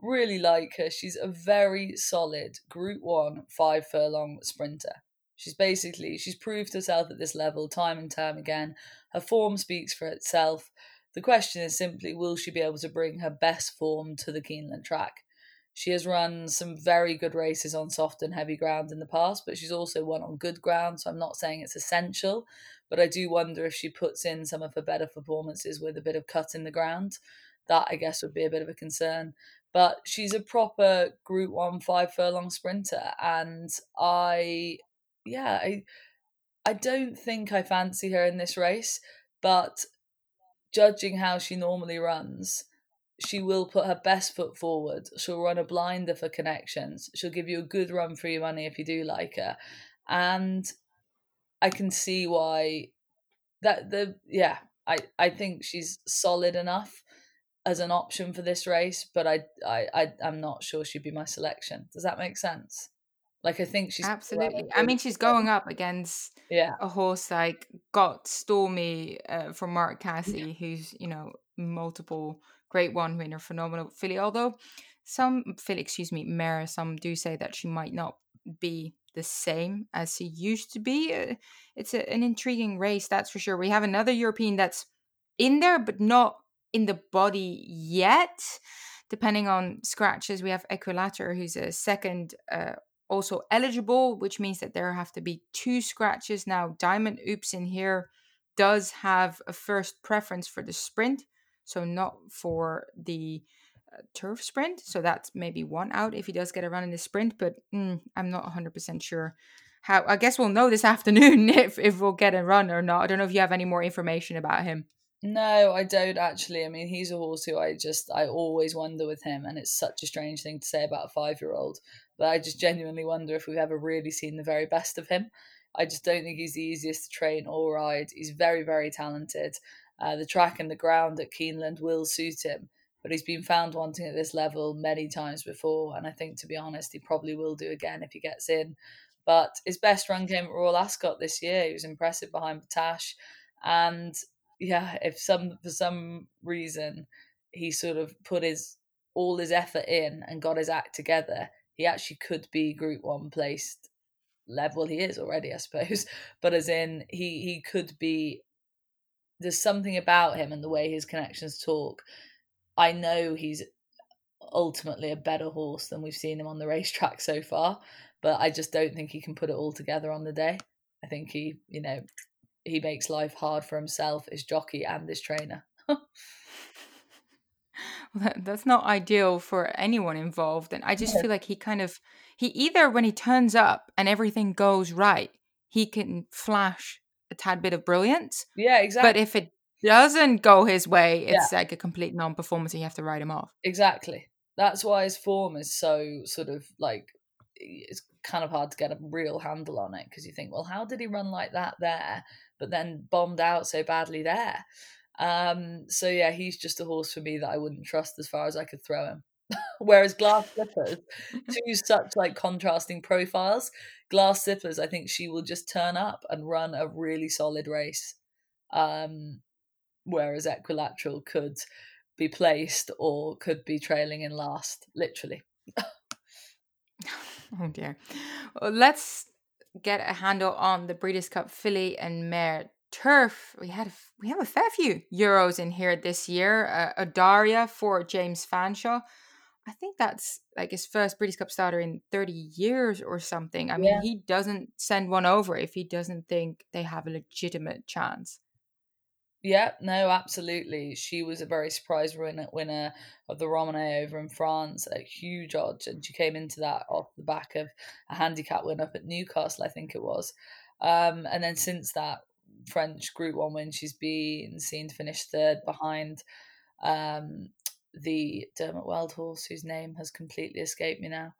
really like her. She's a very solid Group One five furlong sprinter. She's basically, she's proved herself at this level time and time again. Her form speaks for itself. The question is simply, will she be able to bring her best form to the Keeneland track? She has run some very good races on soft and heavy ground in the past, but she's also won on good ground, so I'm not saying it's essential, but I do wonder if she puts in some of her better performances with a bit of cut in the ground. That, I guess, would be a bit of a concern. But she's a proper Group one five furlong sprinter, and I... Yeah, I, I don't think I fancy her in this race, but judging how she normally runs, she will put her best foot forward. She'll run a blinder for connections. She'll give you a good run for your money if you do like her. And I can see why that the yeah, I, I think she's solid enough as an option for this race, but I, I, I I'm not sure she'd be my selection. Does that make sense? Like, I think she's... Absolutely. I mean, she's going up against yeah. a horse like Got Stormy uh, from Mark Cassie, yeah. who's, you know, multiple Grade One winner, phenomenal filly. Although some filly, excuse me, mare, some do say that she might not be the same as she used to be. Uh, it's a, an intriguing race, that's for sure. We have another European that's in there, but not in the body yet. Depending on scratches, we have Equilater, who's a second uh also eligible, which means that there have to be two scratches. Now, Diamond Oops in here does have a first preference for the sprint, so not for the uh, turf sprint. So that's maybe one out if he does get a run in the sprint, but mm, I'm not one hundred percent sure how. I guess we'll know this afternoon if, if we'll get a run or not. I don't know if you have any more information about him. No, I don't actually. I mean, he's a horse who I just, I always wonder with him, and it's such a strange thing to say about a five-year-old, but I just genuinely wonder if we've ever really seen the very best of him. I just don't think he's the easiest to train or ride. He's very, very talented. Uh, the track and the ground at Keeneland will suit him, but he's been found wanting at this level many times before, and I think, to be honest, he probably will do again if he gets in. But his best run came at Royal Ascot this year. He was impressive behind Batash, and... Yeah, if some for some reason he sort of put his all his effort in and got his act together, he actually could be Group One placed level. He is already, I suppose, but as in he he could be. There's something about him and the way his connections talk. I know he's ultimately a better horse than we've seen him on the racetrack so far, but I just don't think he can put it all together on the day. I think he, you know, he makes life hard for himself, his jockey and his trainer. That's not ideal for anyone involved, and I just yeah. feel like he kind of he either when he turns up and everything goes right, he can flash a tad bit of brilliance. Yeah, exactly. But if it doesn't go his way, it's yeah. like a complete non-performance, and you have to write him off. Exactly. That's why his form is so sort of like it's kind of hard to get a real handle on it, because you think, well, how did he run like that there, but then bombed out so badly there? Um, so yeah, he's just a horse for me that I wouldn't trust as far as I could throw him. Whereas Glass Slippers, two such like contrasting profiles, Glass Slippers, I think she will just turn up and run a really solid race. Um, whereas Equilateral could be placed or could be trailing in last, literally. Oh dear. Well, let's get a handle on the Breeders' Cup filly and mare turf. We had we have a fair few Euros in here this year. Uh, Adaria for James Fanshawe. I think that's like his first Breeders' Cup starter in thirty years or something. I mean, yeah. he doesn't send one over if he doesn't think they have a legitimate chance. Yeah, no, absolutely. She was a very surprise winner of the Romanée over in France at huge odds, and she came into that off the back of a handicap win up at Newcastle, I think it was. Um, and then since that French Group One win, she's been seen to finish third behind um, the Dermot Weld horse, whose name has completely escaped me now,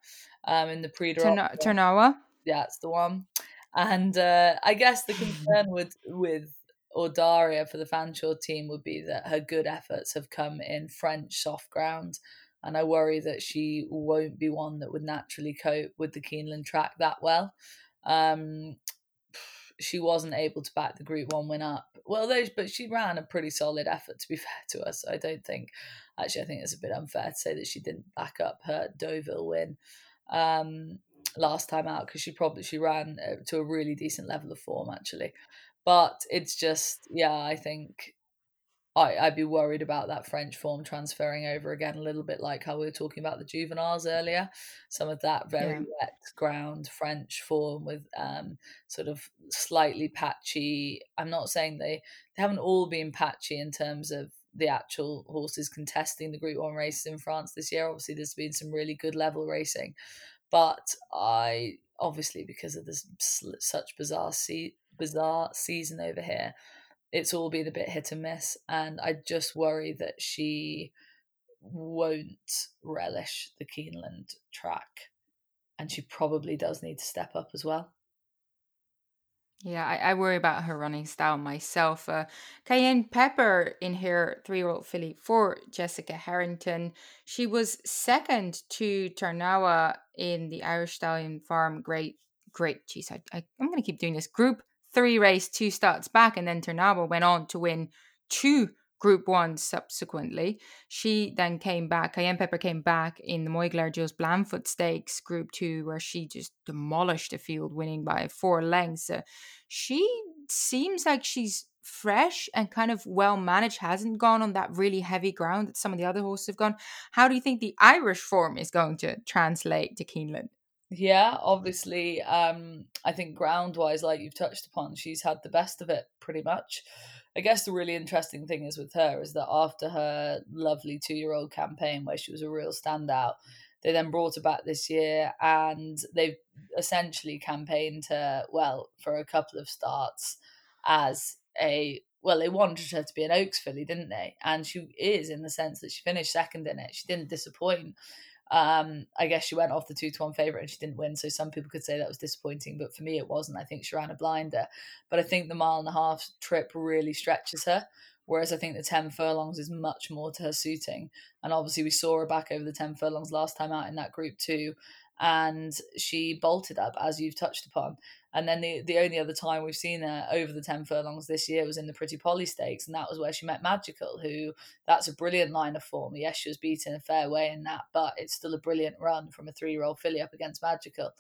um, in the Prix de Rome. Ternawa? Yeah, it's the one. And uh, I guess the concern with with Audaria for the Fanshawe team would be that her good efforts have come in French soft ground, and I worry that she won't be one that would naturally cope with the Keeneland track that well. Um, she wasn't able to back the Group One win up well, those, but she ran a pretty solid effort, to be fair to us. I don't think, actually, I think it's a bit unfair to say that she didn't back up her Deauville win um, last time out, because she probably she ran to a really decent level of form, actually. But it's just, yeah, I think I, I'd be worried about that French form transferring over again, a little bit like how we were talking about the juveniles earlier. Some of that very yeah. wet ground French form with um, sort of slightly patchy. I'm not saying they, they haven't all been patchy in terms of the actual horses contesting the Group One races in France this year. Obviously, there's been some really good level racing. But I, obviously, because of this such bizarre seat, bizarre season over here, it's all been a bit hit and miss, and I just worry that she won't relish the Keeneland track, and she probably does need to step up as well. Yeah, I, I worry about her running style myself. Uh, Cayenne Pepper in her three-year-old filly for Jessica Harrington. She was second to Tarnawa in the Irish Stallion Farm Great, great, geez, I, I, I'm going to keep doing this, Group Three race, two starts back, and then Ternawa went on to win two Group Ones subsequently. She then came back, Cayenne Pepper came back in the Moyglare Jules Blandfoot Stakes Group Two, where she just demolished the field, winning by four lengths. Uh, she seems like she's fresh and kind of well managed, hasn't gone on that really heavy ground that some of the other horses have gone. How do you think the Irish form is going to translate to Keeneland? Yeah, obviously, um, I think ground-wise, like you've touched upon, she's had the best of it, pretty much. I guess the really interesting thing is with her is that after her lovely two-year-old campaign, where she was a real standout, they then brought her back this year, and they've essentially campaigned her, well, for a couple of starts as a... Well, they wanted her to be an Oaks filly, didn't they? And she is, in the sense that she finished second in it. She didn't disappoint. Um, I guess she went off the two to one favourite and she didn't win, so some people could say that was disappointing, but for me it wasn't. I think she ran a blinder, but I think the mile and a half trip really stretches her, whereas I think the ten furlongs is much more to her suiting. And obviously we saw her back over the ten furlongs last time out in that Group Two, and she bolted up, as you've touched upon. And then the, the only other time we've seen her over the ten furlongs this year was in the Pretty Polly Stakes, and that was where she met Magical, who, that's a brilliant line of form. Yes, she was beaten a fair way in that, but it's still a brilliant run from a three-year-old filly up against Magical.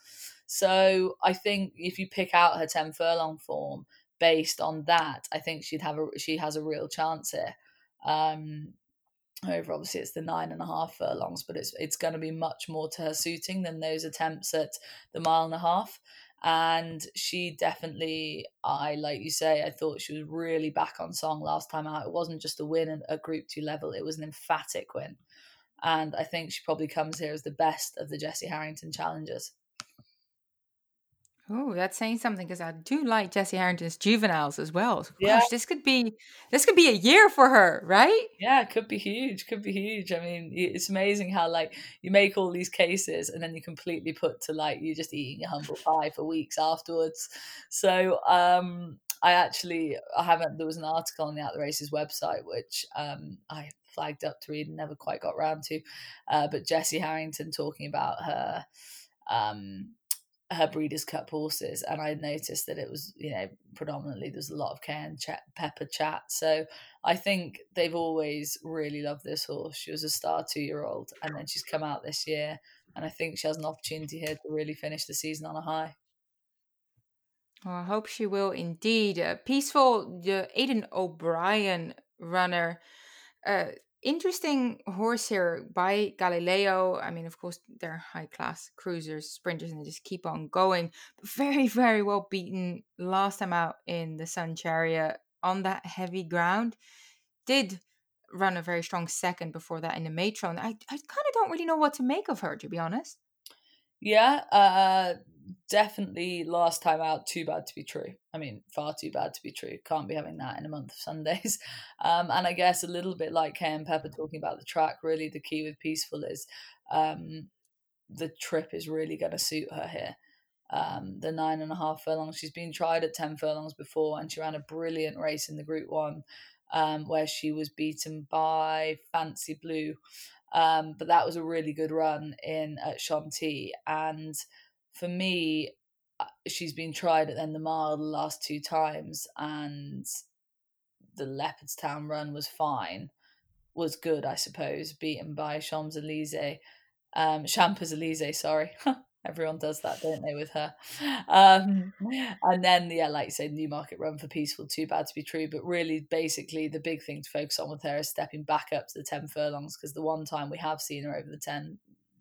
So I think if you pick out her ten furlong form based on that, I think she'd have a, she has a real chance here. Um, over. Obviously, it's the nine and a half furlongs, but it's it's going to be much more to her suiting than those attempts at the mile and a half. And she definitely, I like you say, I thought she was really back on song last time out. It wasn't just a win at Group Two level; it was an emphatic win. And I think she probably comes here as the best of the Jessie Harrington challengers. Oh, that's saying something, because I do like Jessie Harrington's juveniles as well. Gosh, yeah. this could be this could be a year for her, right? Yeah, it could be huge, could be huge. I mean, it's amazing how, like, you make all these cases and then you completely put to, like, you're just eating a humble pie for weeks afterwards. So um, I actually, I haven't, there was an article on the At The Races website, which um, I flagged up to read and never quite got around to, uh, but Jessie Harrington talking about her... Um, her Breeders' Cup horses, and I noticed that it was, you know, predominantly there's a lot of Cayenne Pepper chat. So I think they've always really loved this horse. She was a star two-year-old, and then she's come out this year, and I think she has an opportunity here to really finish the season on a high. Well, I hope she will indeed. Uh, peaceful, the Aidan O'Brien runner. Uh, Interesting horse here by Galileo. I mean, of course, they're high-class cruisers, sprinters, and they just keep on going. But very, very well beaten last time out in the Sun Chariot on that heavy ground. Did run a very strong second before that in the Matron. I, I kind of don't really know what to make of her, to be honest. Yeah, uh, definitely last time out, too bad to be true. I mean, far too bad to be true. Can't be having that in a month of Sundays. Um, and I guess a little bit like Cayenne Pepper talking about the track, really the key with Peaceful is um, the trip is really going to suit her here. Um, the nine and a half furlongs, she's been tried at ten furlongs before, and she ran a brilliant race in the Group One um, where she was beaten by Fancy Blue. Um, but that was a really good run in at Chantilly. And for me, she's been tried at then the mile the last two times, and the Leopardstown run was fine, was good, I suppose, beaten by Champs-Élysées, um, Champs-Élysées, sorry. Everyone does that, don't they, with her? Um, and then, yeah, like you say, Newmarket run for Peaceful, too bad to be true. But really, basically, the big thing to focus on with her is stepping back up to the ten furlongs, because the one time we have seen her over the ten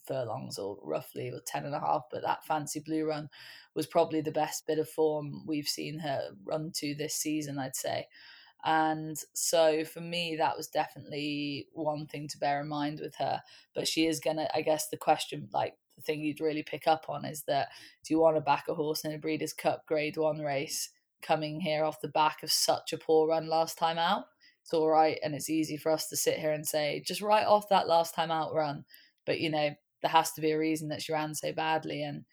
furlongs, or roughly, or ten and a half, but that Fancy Blue run was probably the best bit of form we've seen her run to this season, I'd say. And so for me, that was definitely one thing to bear in mind with her. But she is going to, I guess the question, like the thing you'd really pick up on is that, do you want to back a horse in a Breeders' Cup Grade One race coming here off the back of such a poor run last time out? It's all right. And it's easy for us to sit here and say, just write off that last time out run. But, you know, there has to be a reason that she ran so badly. And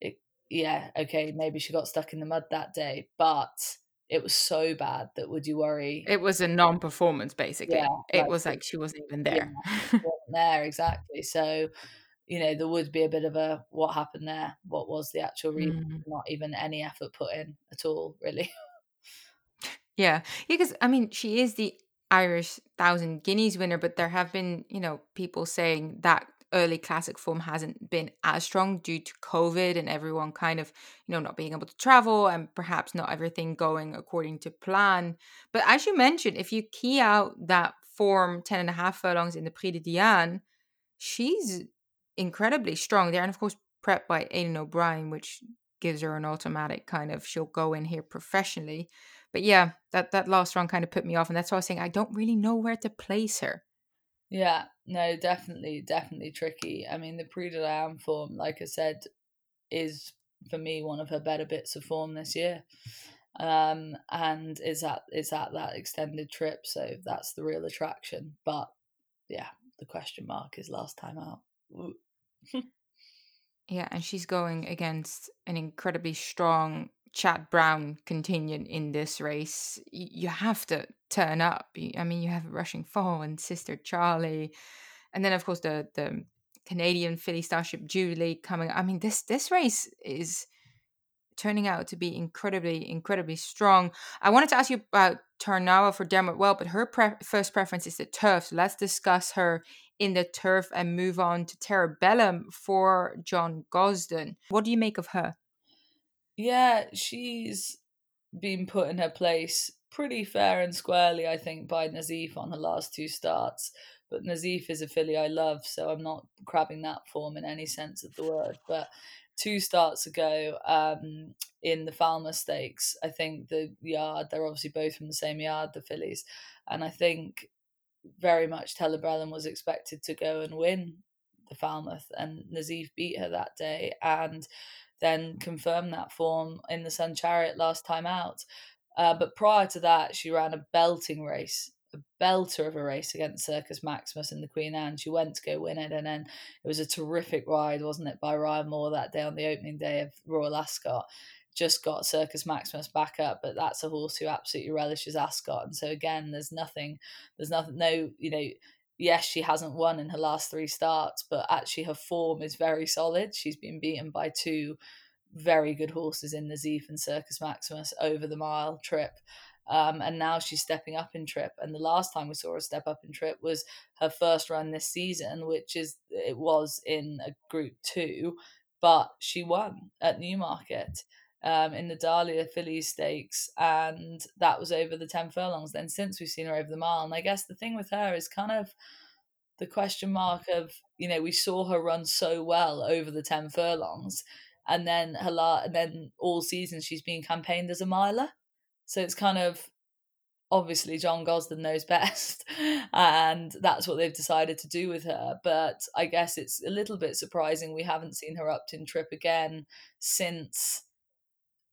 it, yeah, okay, maybe she got stuck in the mud that day, but it was so bad that would you worry? It was a non-performance, basically. Yeah, it like, was like she wasn't even there. Yeah, she wasn't there, exactly. So, you know, there would be a bit of a, what happened there? What was the actual reason? Mm. Not even any effort put in at all, really. Yeah, because, yeah, I mean, she is the Irish Thousand Guineas winner, but there have been, you know, people saying that early classic form hasn't been as strong due to COVID and everyone kind of, you know, not being able to travel and perhaps not everything going according to plan. But as you mentioned, if you key out that form ten and a half furlongs in the Prix de Diane, she's incredibly strong there. And of course, prepped by Aidan O'Brien, which gives her an automatic kind of, she'll go in here professionally. But yeah, that, that last run kind of put me off. And that's why I was saying I don't really know where to place her. Yeah, no, definitely, definitely tricky. I mean, the Prix de Diane form, like I said, is for me one of her better bits of form this year. Um, and it's at, it's at that extended trip, so that's the real attraction. But yeah, the question mark is last time out. Yeah, and she's going against an incredibly strong Chad Brown contingent in this race. You have to turn up. I mean, you have Rushing Fall and Sister Charlie, and then of course the the Canadian filly Starship Jubilee coming. I mean, this this race is turning out to be incredibly, incredibly strong. I wanted to ask you about Tarnawa for Dermot Well, but her pre- first preference is the turf. So let's discuss her in the turf and move on to Terabellum for John Gosden. What do you make of her? Yeah, she's been put in her place pretty fair and squarely, I think, by Nazif on her last two starts. But Nazif is a filly I love, so I'm not crabbing that form in any sense of the word. But two starts ago um, in the Falmer Stakes, I think the yard, they're obviously both from the same yard, the fillies. And I think very much Telebrellan was expected to go and win the Falmouth, and Nazif beat her that day and then confirmed that form in the Sun Chariot last time out. Uh, but prior to that, she ran a belting race, a belter of a race against Circus Maximus in the Queen Anne. She went to go win it, and then it was a terrific ride, wasn't it, by Ryan Moore that day on the opening day of Royal Ascot. Just got Circus Maximus back up, but that's a horse who absolutely relishes Ascot. And so again, there's nothing, there's nothing, no, you know, yes, she hasn't won in her last three starts, but actually her form is very solid. She's been beaten by two very good horses in Nazif and Circus Maximus over the mile trip. Um, and now she's stepping up in trip. And the last time we saw her step up in trip was her first run this season, which is, it was in a group two, but she won at Newmarket um, in the Dahlia Fillies Stakes. And that was over the ten furlongs. Then since we've seen her over the mile. And I guess the thing with her is kind of the question mark of, you know, we saw her run so well over the ten furlongs and then her la- and then all season she's been campaigned as a miler. So it's kind of, obviously, John Gosden knows best and that's what they've decided to do with her. But I guess it's a little bit surprising we haven't seen her upped in trip again since,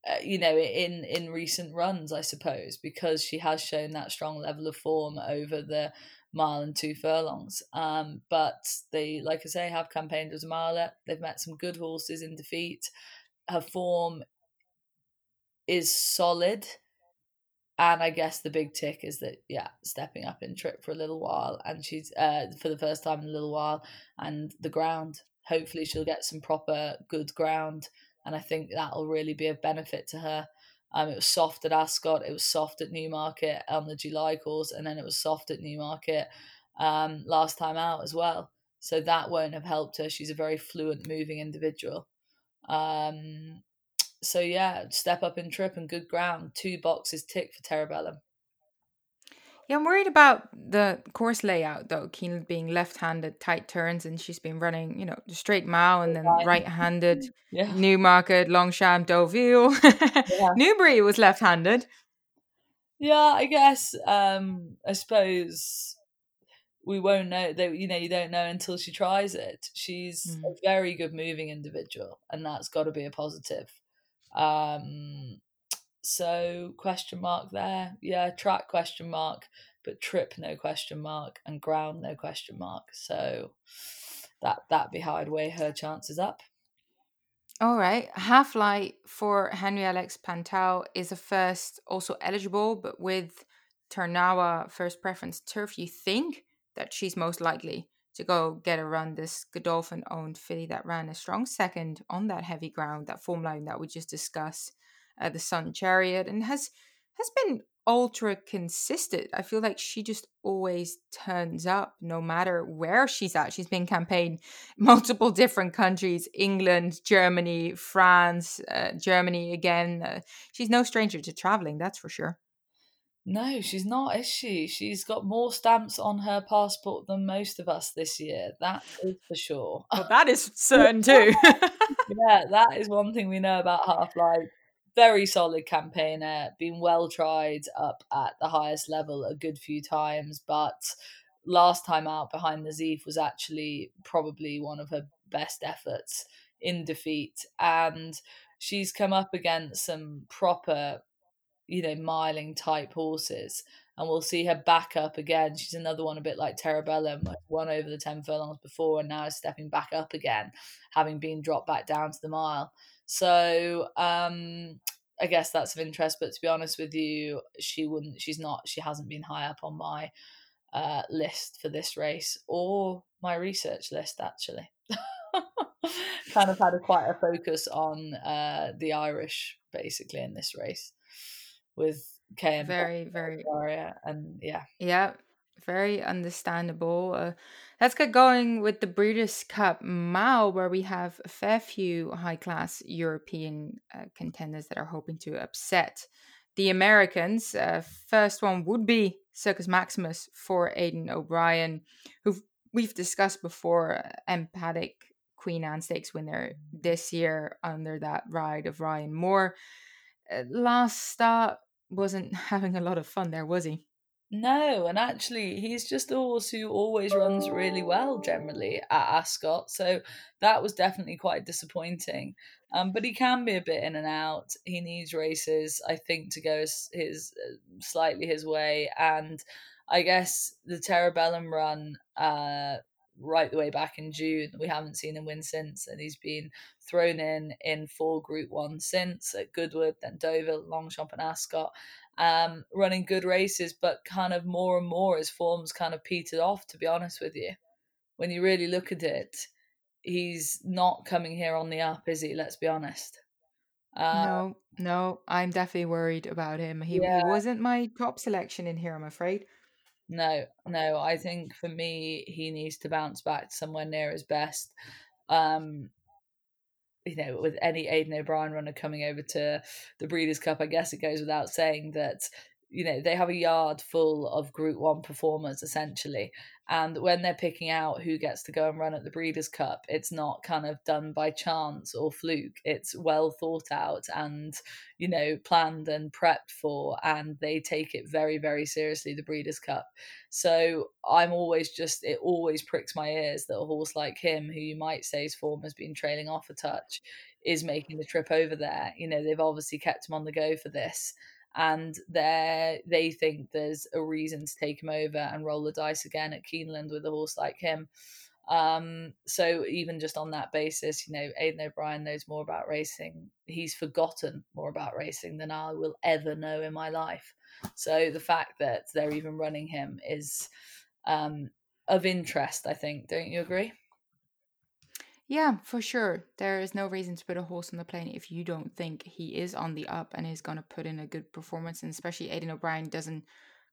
uh, you know, in, in recent runs, I suppose, because she has shown that strong level of form over the mile and two furlongs. Um, but they, like I say, have campaigned as a miler. They've met some good horses in defeat. Her form is solid. And I guess the big tick is that, yeah, stepping up in trip for a little while, and she's uh, for the first time in a little while, and the ground. Hopefully she'll get some proper good ground, and I think that'll really be of benefit to her. Um, it was soft at Ascot, it was soft at Newmarket on the July course, and then it was soft at Newmarket um, last time out as well. So that won't have helped her. She's a very fluent, moving individual. Um So, yeah, step up in trip and good ground. Two boxes tick for Terabellum. Yeah, I'm worried about the course layout, though. Keeneland being left-handed, tight turns, and she's been running, you know, the straight mile and then right-handed. Yeah. Newmarket, Longchamp, Deauville. Yeah. Newbury was left-handed. Yeah, I guess, um, I suppose we won't know. They, you know, you don't know until she tries it. She's mm. a very good moving individual, and that's got to be a positive. Um, so question mark there. Yeah, track question mark, but trip no question mark, and ground no question mark. So that that'd be how I'd weigh her chances up. All right, Half Light for Henry Alex Pantau is a first, also eligible, but with Tarnawa first preference turf. You think that she's most likely to go get a run, this Godolphin-owned filly that ran a strong second on that heavy ground, that form line that we just discussed, uh, the Sun Chariot, and has has been ultra consistent. I feel like she just always turns up no matter where she's at. She's been campaigned multiple different countries, England, Germany, France, uh, Germany again. Uh, she's no stranger to traveling, that's for sure. No, she's not, is she? She's got more stamps on her passport than most of us this year. That is for sure. Well, that is certain too. Yeah, that is one thing we know about Half Light. Very solid campaigner, been well tried up at the highest level a good few times, but last time out behind Nazif was actually probably one of her best efforts in defeat. And she's come up against some proper, you know, miling type horses, and we'll see her back up again. She's another one a bit like Terabellum, won over the ten furlongs before and now is stepping back up again, having been dropped back down to the mile. So um, I guess that's of interest, but to be honest with you, she wouldn't, she's not, she hasn't been high up on my uh, list for this race or my research list, actually. Kind of had a, quite a focus on uh, the Irish, basically, in this race. With K M. Very, very. And yeah. Yeah, very understandable. Uh, let's get going with the Breeders' Cup Mile, where we have a fair few high-class European uh, contenders that are hoping to upset the Americans. Uh, first one would be Circus Maximus for Aidan O'Brien, who we've discussed before, emphatic Queen Anne Stakes winner this year under that ride of Ryan Moore. Uh, last start wasn't having a lot of fun there, was he? No, and actually he's just a horse who always runs really well generally at Ascot, so that was definitely quite disappointing. Um, but he can be a bit in and out. He needs races, I think, to go his, his slightly his way, and I guess the Terabellum run uh, right the way back in June, we haven't seen him win since, and he's been thrown in in four Group One since, at Goodwood, then Deauville, Longchamp and Ascot. Um, running good races, but kind of more and more his form's kind of petered off, to be honest with you. When you really look at it, he's not coming here on the up, is he? Let's be honest. Uh, no, no, I'm definitely worried about him. He, yeah. he wasn't my top selection in here, I'm afraid. No, no, I think for me, he needs to bounce back to somewhere near his best. Um You know, with any Aidan O'Brien runner coming over to the Breeders' Cup, I guess it goes without saying that, you know, they have a yard full of Group One performers essentially, and when they're picking out who gets to go and run at the Breeders' Cup, it's not kind of done by chance or fluke. It's well thought out and, you know, planned and prepped for, and they take it very, very seriously, the Breeders' Cup. So I'm always just, it always pricks my ears that a horse like him, who you might say his form has been trailing off a touch, is making the trip over there. You know, they've obviously kept him on the go for this, and there they think there's a reason to take him over and roll the dice again at Keeneland with a horse like him. Um, so even just on that basis, you know, Aidan O'Brien knows more about racing. He's forgotten more about racing than I will ever know in my life. So the fact that they're even running him is um, of interest, I think. Don't you agree? Yeah, for sure. There is no reason to put a horse on the plane if you don't think he is on the up and is going to put in a good performance. And especially Aidan O'Brien doesn't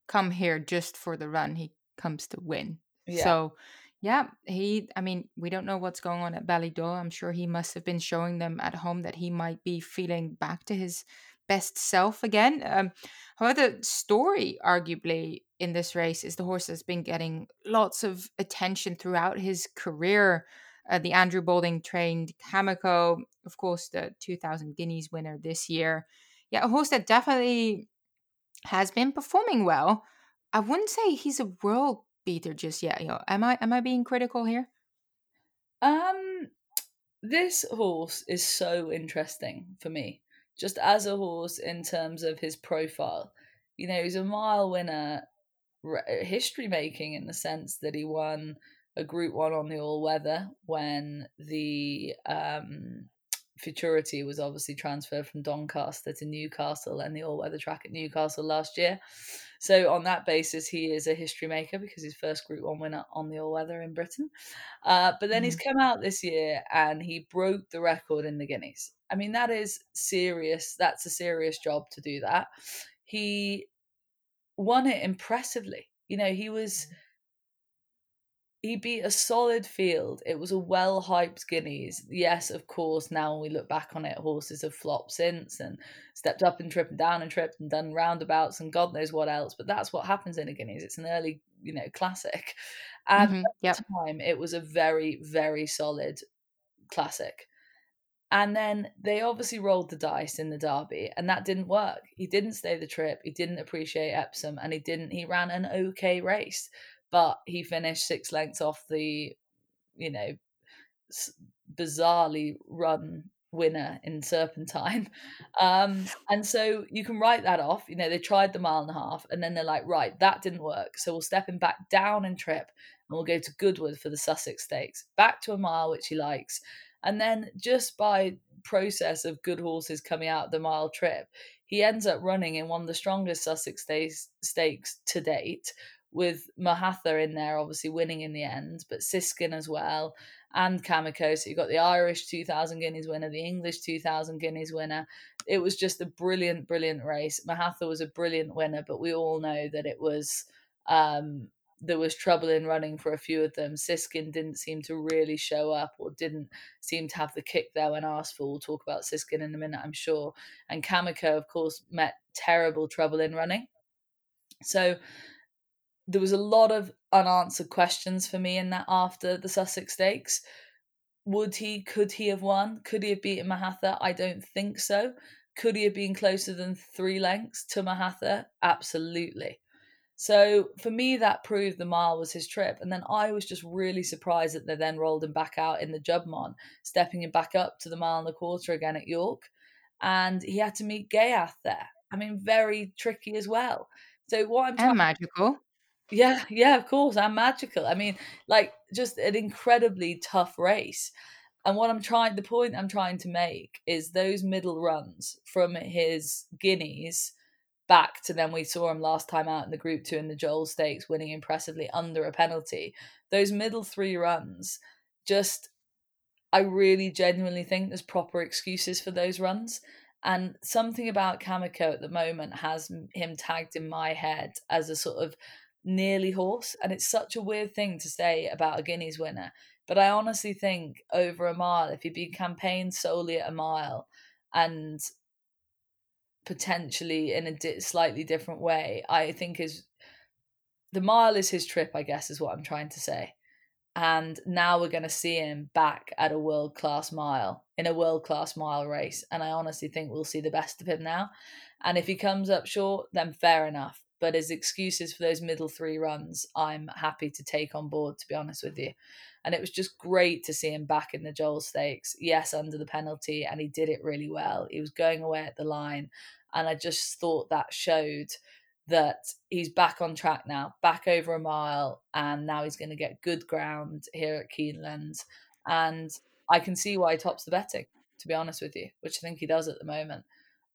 come here just for the run. He comes to win. Yeah. So, yeah, he, I mean, we don't know what's going on at Ballydoyle. I'm sure he must have been showing them at home that he might be feeling back to his best self again. Um, however, Story, arguably, in this race is the horse that's been getting lots of attention throughout his career. Uh, the Andrew Balding trained Cameco, of course, the two thousand Guineas winner this year. Yeah, a horse that definitely has been performing well. I wouldn't say he's a world beater just yet. You know, am I am I being critical here? Um, this horse is so interesting for me, just as a horse in terms of his profile. You know, he's a mile winner, history making in the sense that he won a Group One on the all-weather when the um, Futurity was obviously transferred from Doncaster to Newcastle and the all-weather track at Newcastle last year. So on that basis, he is a history maker because he's first Group One winner on the all-weather in Britain. Uh, but then mm-hmm. he's come out this year and he broke the record in the Guineas. I mean, that is serious. That's a serious job to do that. He won it impressively. You know, he was... He beat a solid field. It was a well-hyped Guineas. Yes, of course, now when we look back on it, horses have flopped since and stepped up and tripped and down and tripped and done roundabouts and God knows what else. But that's what happens in a Guineas. It's an early, you know, classic. And mm-hmm. at yep. the time, it was a very, very solid classic. And then they obviously rolled the dice in the Derby, and that didn't work. He didn't stay the trip. He didn't appreciate Epsom, and he didn't. He ran an okay race. But he finished six lengths off the, you know, bizarrely run winner in Serpentine. Um, and so you can write that off. You know, they tried the mile and a half and then they're like, right, that didn't work. So we'll step him back down in trip and we'll go to Goodwood for the Sussex Stakes, back to a mile, which he likes. And then just by process of good horses coming out of the mile trip, he ends up running in one of the strongest Sussex Stakes to date, with Mahatha in there, obviously winning in the end, but Siskin as well, and Cameco. So you've got the Irish two thousand Guineas winner, the English two thousand Guineas winner. It was just a brilliant, brilliant race. Mahatha was a brilliant winner, but we all know that it was um, there was trouble in running for a few of them. Siskin didn't seem to really show up or didn't seem to have the kick there when asked for. We'll talk about Siskin in a minute, I'm sure. And Kamiko, of course, met terrible trouble in running. So there was a lot of unanswered questions for me in that after the Sussex Stakes. Would he, could he have won? Could he have beaten Mahatha? I don't think so. Could he have been closer than three lengths to Mahatha? Absolutely. So for me, that proved the mile was his trip. And then I was just really surprised that they then rolled him back out in the Jubmon, stepping him back up to the mile and a quarter again at York. And he had to meet Gayath there. I mean, very tricky as well. So what I'm trying- And magical. Yeah, yeah, of course. And magical. I mean, like, just an incredibly tough race. And what I'm trying, the point I'm trying to make is those middle runs from his guineas back to then we saw him last time out in the Group Two in the Joel Stakes, winning impressively under a penalty. Those middle three runs, just, I really genuinely think there's proper excuses for those runs. And something about Kamiko at the moment has him tagged in my head as a sort of nearly horse. And it's such a weird thing to say about a Guineas winner. But I honestly think over a mile, if he'd been campaigned solely at a mile and potentially in a di- slightly different way, I think is the mile is his trip, I guess, is what I'm trying to say. And now we're going to see him back at a world-class mile, in a world-class mile race. And I honestly think we'll see the best of him now. And if he comes up short, then fair enough. But as excuses for those middle three runs, I'm happy to take on board, to be honest with you. And it was just great to see him back in the Joel Stakes. Yes, under the penalty, and he did it really well. He was going away at the line. And I just thought that showed that he's back on track now, back over a mile, and now he's going to get good ground here at Keeneland. And I can see why he tops the betting, to be honest with you, which I think he does at the moment.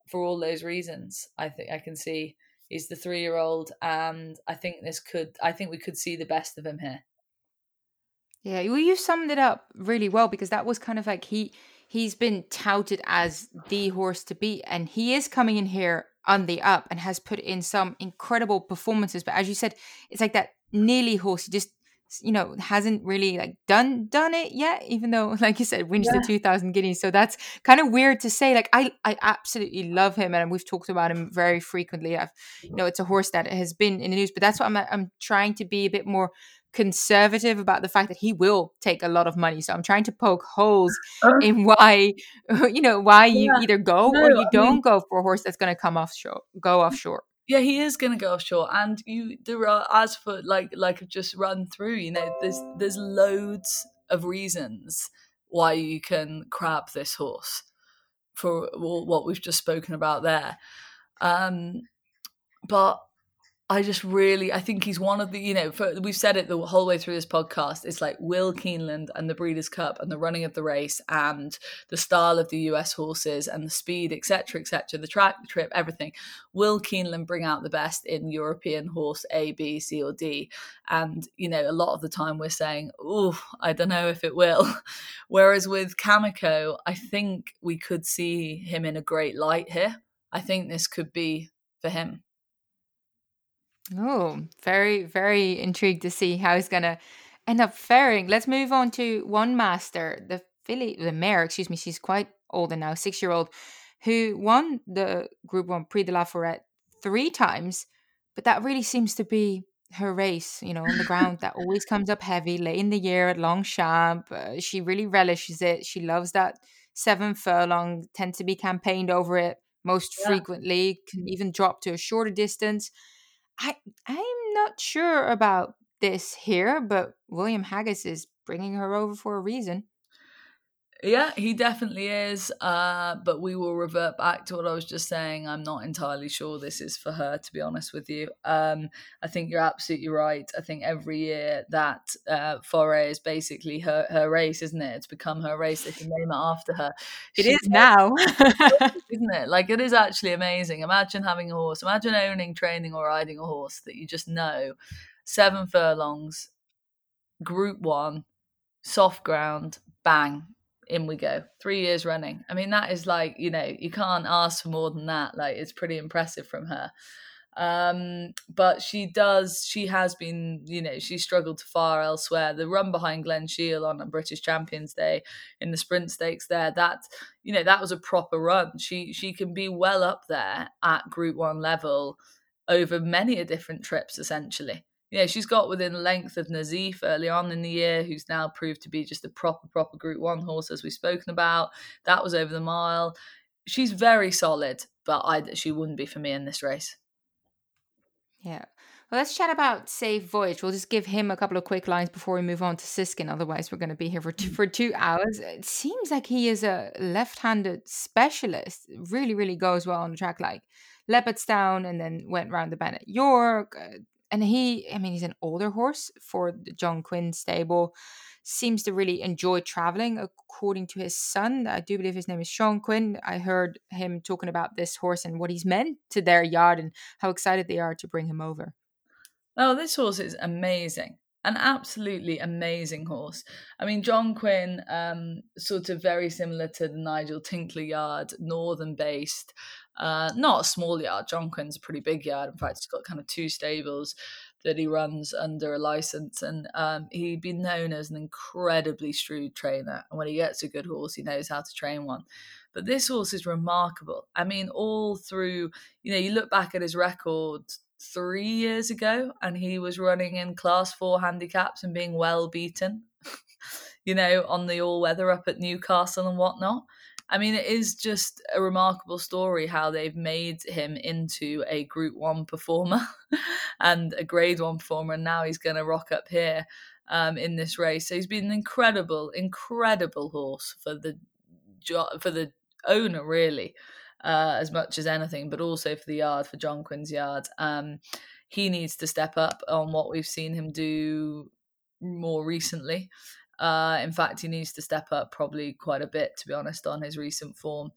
For all those reasons, I think I can see he's the three-year-old, and I think this could, I think we could see the best of him here. Yeah, well, you summed it up really well, because that was kind of like he he's been touted as the horse to beat, and he is coming in here on the up and has put in some incredible performances. But as you said, it's like that nearly horse. He just, you know, hasn't really like done done it yet, even though, like you said, wins yeah. the two thousand Guineas. So that's kind of weird to say. Like, I, I absolutely love him, and we've talked about him very frequently. I've, you know, it's a horse that has been in the news, but that's what I'm I'm trying to be a bit more conservative about, the fact that he will take a lot of money. So I'm trying to poke holes um, in why, you know, why you yeah, either go no, or you I don't mean, go for a horse that's going to come offshore, go offshore. Yeah, he is going to go offshore. And you, there are, as for like, like I've just run through, you know, there's, there's loads of reasons why you can grab this horse for what we've just spoken about there. Um, but I just really, I think he's one of the, you know, for, we've said it the whole way through this podcast. It's like, will Keeneland and the Breeders' Cup and the running of the race and the style of the U S horses and the speed, et cetera, et cetera, the track, the trip, everything. Will Keeneland bring out the best in European horse A, B, C, or D? And, you know, a lot of the time we're saying, oh, I don't know if it will. Whereas with Kamiko, I think we could see him in a great light here. I think this could be for him. Oh, very, very intrigued to see how he's going to end up faring. Let's move on to One Master, the filly, the mare, excuse me. She's quite older now, six-year-old, who won the Group One Prix de la Forêt three times. But that really seems to be her race, you know, on the ground. That always comes up heavy late in the year at Longchamp. Uh, she really relishes it. She loves that seven furlong, tends to be campaigned over it most yeah. frequently, can even drop to a shorter distance. I, I'm not sure about this here, but William Haggis is bringing her over for a reason. Yeah, he definitely is. Uh, but we will revert back to what I was just saying. I'm not entirely sure this is for her, to be honest with you. Um, I think you're absolutely right. I think every year that uh, Forêt is basically her, her race, isn't it? It's become her race. They can name it after her. It she, is now. Isn't it? Like, it is actually amazing. Imagine having a horse. Imagine owning, training or riding a horse that you just know. Seven furlongs, Group One, soft ground, bang. In we go, three years running. I mean, that is like, you know, you can't ask for more than that. Like, it's pretty impressive from her. Um, but she does, she has been, you know, she struggled to far elsewhere. The run behind Glen Shiel on British Champions Day in the sprint stakes there, that, you know, that was a proper run. She, she can be well up there at Group One level over many a different trips, essentially. Yeah, she's got within length of Nazif early on in the year, who's now proved to be just a proper, proper Group One horse, as we've spoken about. That was over the mile. She's very solid, but I, she wouldn't be for me in this race. Yeah. Well, let's chat about Safe Voyage. We'll just give him a couple of quick lines before we move on to Siskin. Otherwise, we're going to be here for two, for two hours. It seems like he is a left-handed specialist. Really, really goes well on the track, like Leopardstown, and then went round the bend at York. Uh, And he, I mean, he's an older horse for the John Quinn stable, seems to really enjoy traveling, according to his son. I do believe his name is Sean Quinn. I heard him talking about this horse and what he's meant to their yard and how excited they are to bring him over. Oh, this horse is amazing. An absolutely amazing horse. I mean, John Quinn, um, sort of very similar to the Nigel Tinkler yard, northern-based, uh, not a small yard. John Quinn's a pretty big yard. In fact, he's got kind of two stables that he runs under a license, and um, he'd be known as an incredibly shrewd trainer. And when he gets a good horse, he knows how to train one. But this horse is remarkable. I mean, all through, you know, you look back at his record three years ago and he was running in class four handicaps and being well beaten, you know, on the all weather up at Newcastle and whatnot. I mean, it is just a remarkable story how they've made him into a Group One performer and a Grade One performer. And now he's going to rock up here um, in this race. So he's been an incredible, incredible horse for the jo- for the owner, really. Uh, as much as anything, but also for the yard, for John Quinn's yard. Um, he needs to step up on what we've seen him do more recently. Uh, in fact, he needs to step up probably quite a bit, to be honest, on his recent form.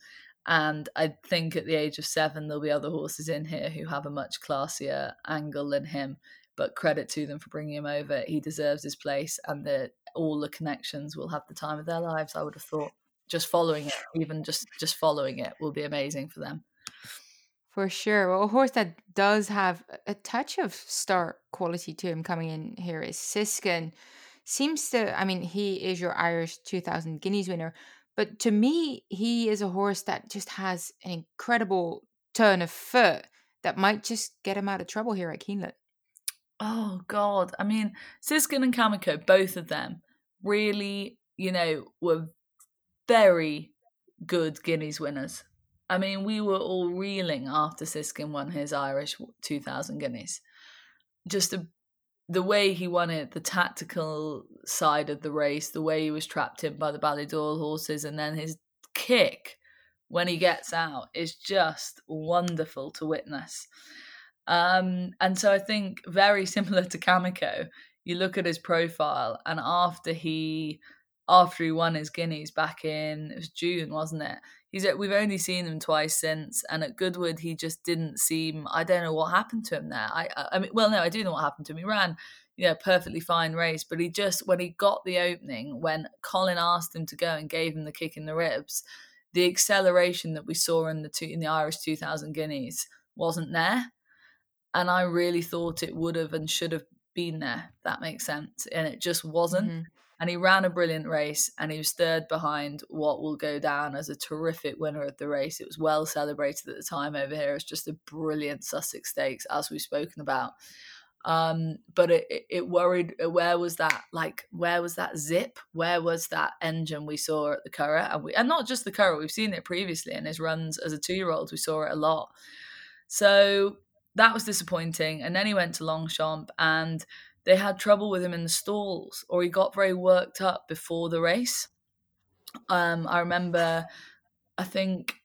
And I think at the age of seven, there'll be other horses in here who have a much classier angle than him, but credit to them for bringing him over. He deserves his place, and the, all the connections will have the time of their lives, I would have thought. Just following it, even just, just following it will be amazing for them. For sure. Well, a horse that does have a touch of star quality to him coming in here is Siskin. Seems to, I mean, he is your Irish two thousand Guineas winner, but to me, he is a horse that just has an incredible turn of foot that might just get him out of trouble here at Keeneland. Oh, God. I mean, Siskin and Kamiko, both of them really, you know, were very good Guineas winners. I mean, we were all reeling after Siskin won his Irish two thousand Guineas. Just the, the way he won it, the tactical side of the race, the way he was trapped in by the Ballydoyle horses, and then his kick when he gets out is just wonderful to witness. Um, and so I think very similar to Kamiko, you look at his profile, and after he... after he won his Guineas back in, it was June, wasn't it? He's We've only seen him twice since, and at Goodwood he just didn't seem, I don't know what happened to him there. I, I mean, well, no, I do know what happened to him. He ran, you know, a perfectly fine race, but he just, when he got the opening, when Colin asked him to go and gave him the kick in the ribs, the acceleration that we saw in the two, in the Irish two thousand Guineas wasn't there, and I really thought it would have and should have been there, if that makes sense, and it just wasn't. Mm-hmm. And he ran a brilliant race, and he was third behind what will go down as a terrific winner of the race. It was well celebrated at the time over here. It's just a brilliant Sussex Stakes, as we've spoken about. Um, but it, it worried, where was that, like, where was that zip? Where was that engine we saw at the Curragh? And, we, and not just the Curragh, we've seen it previously in his runs as a two-year-old. We saw it a lot. So that was disappointing. And then he went to Longchamp, and they had trouble with him in the stalls, or he got very worked up before the race. Um, I remember, I think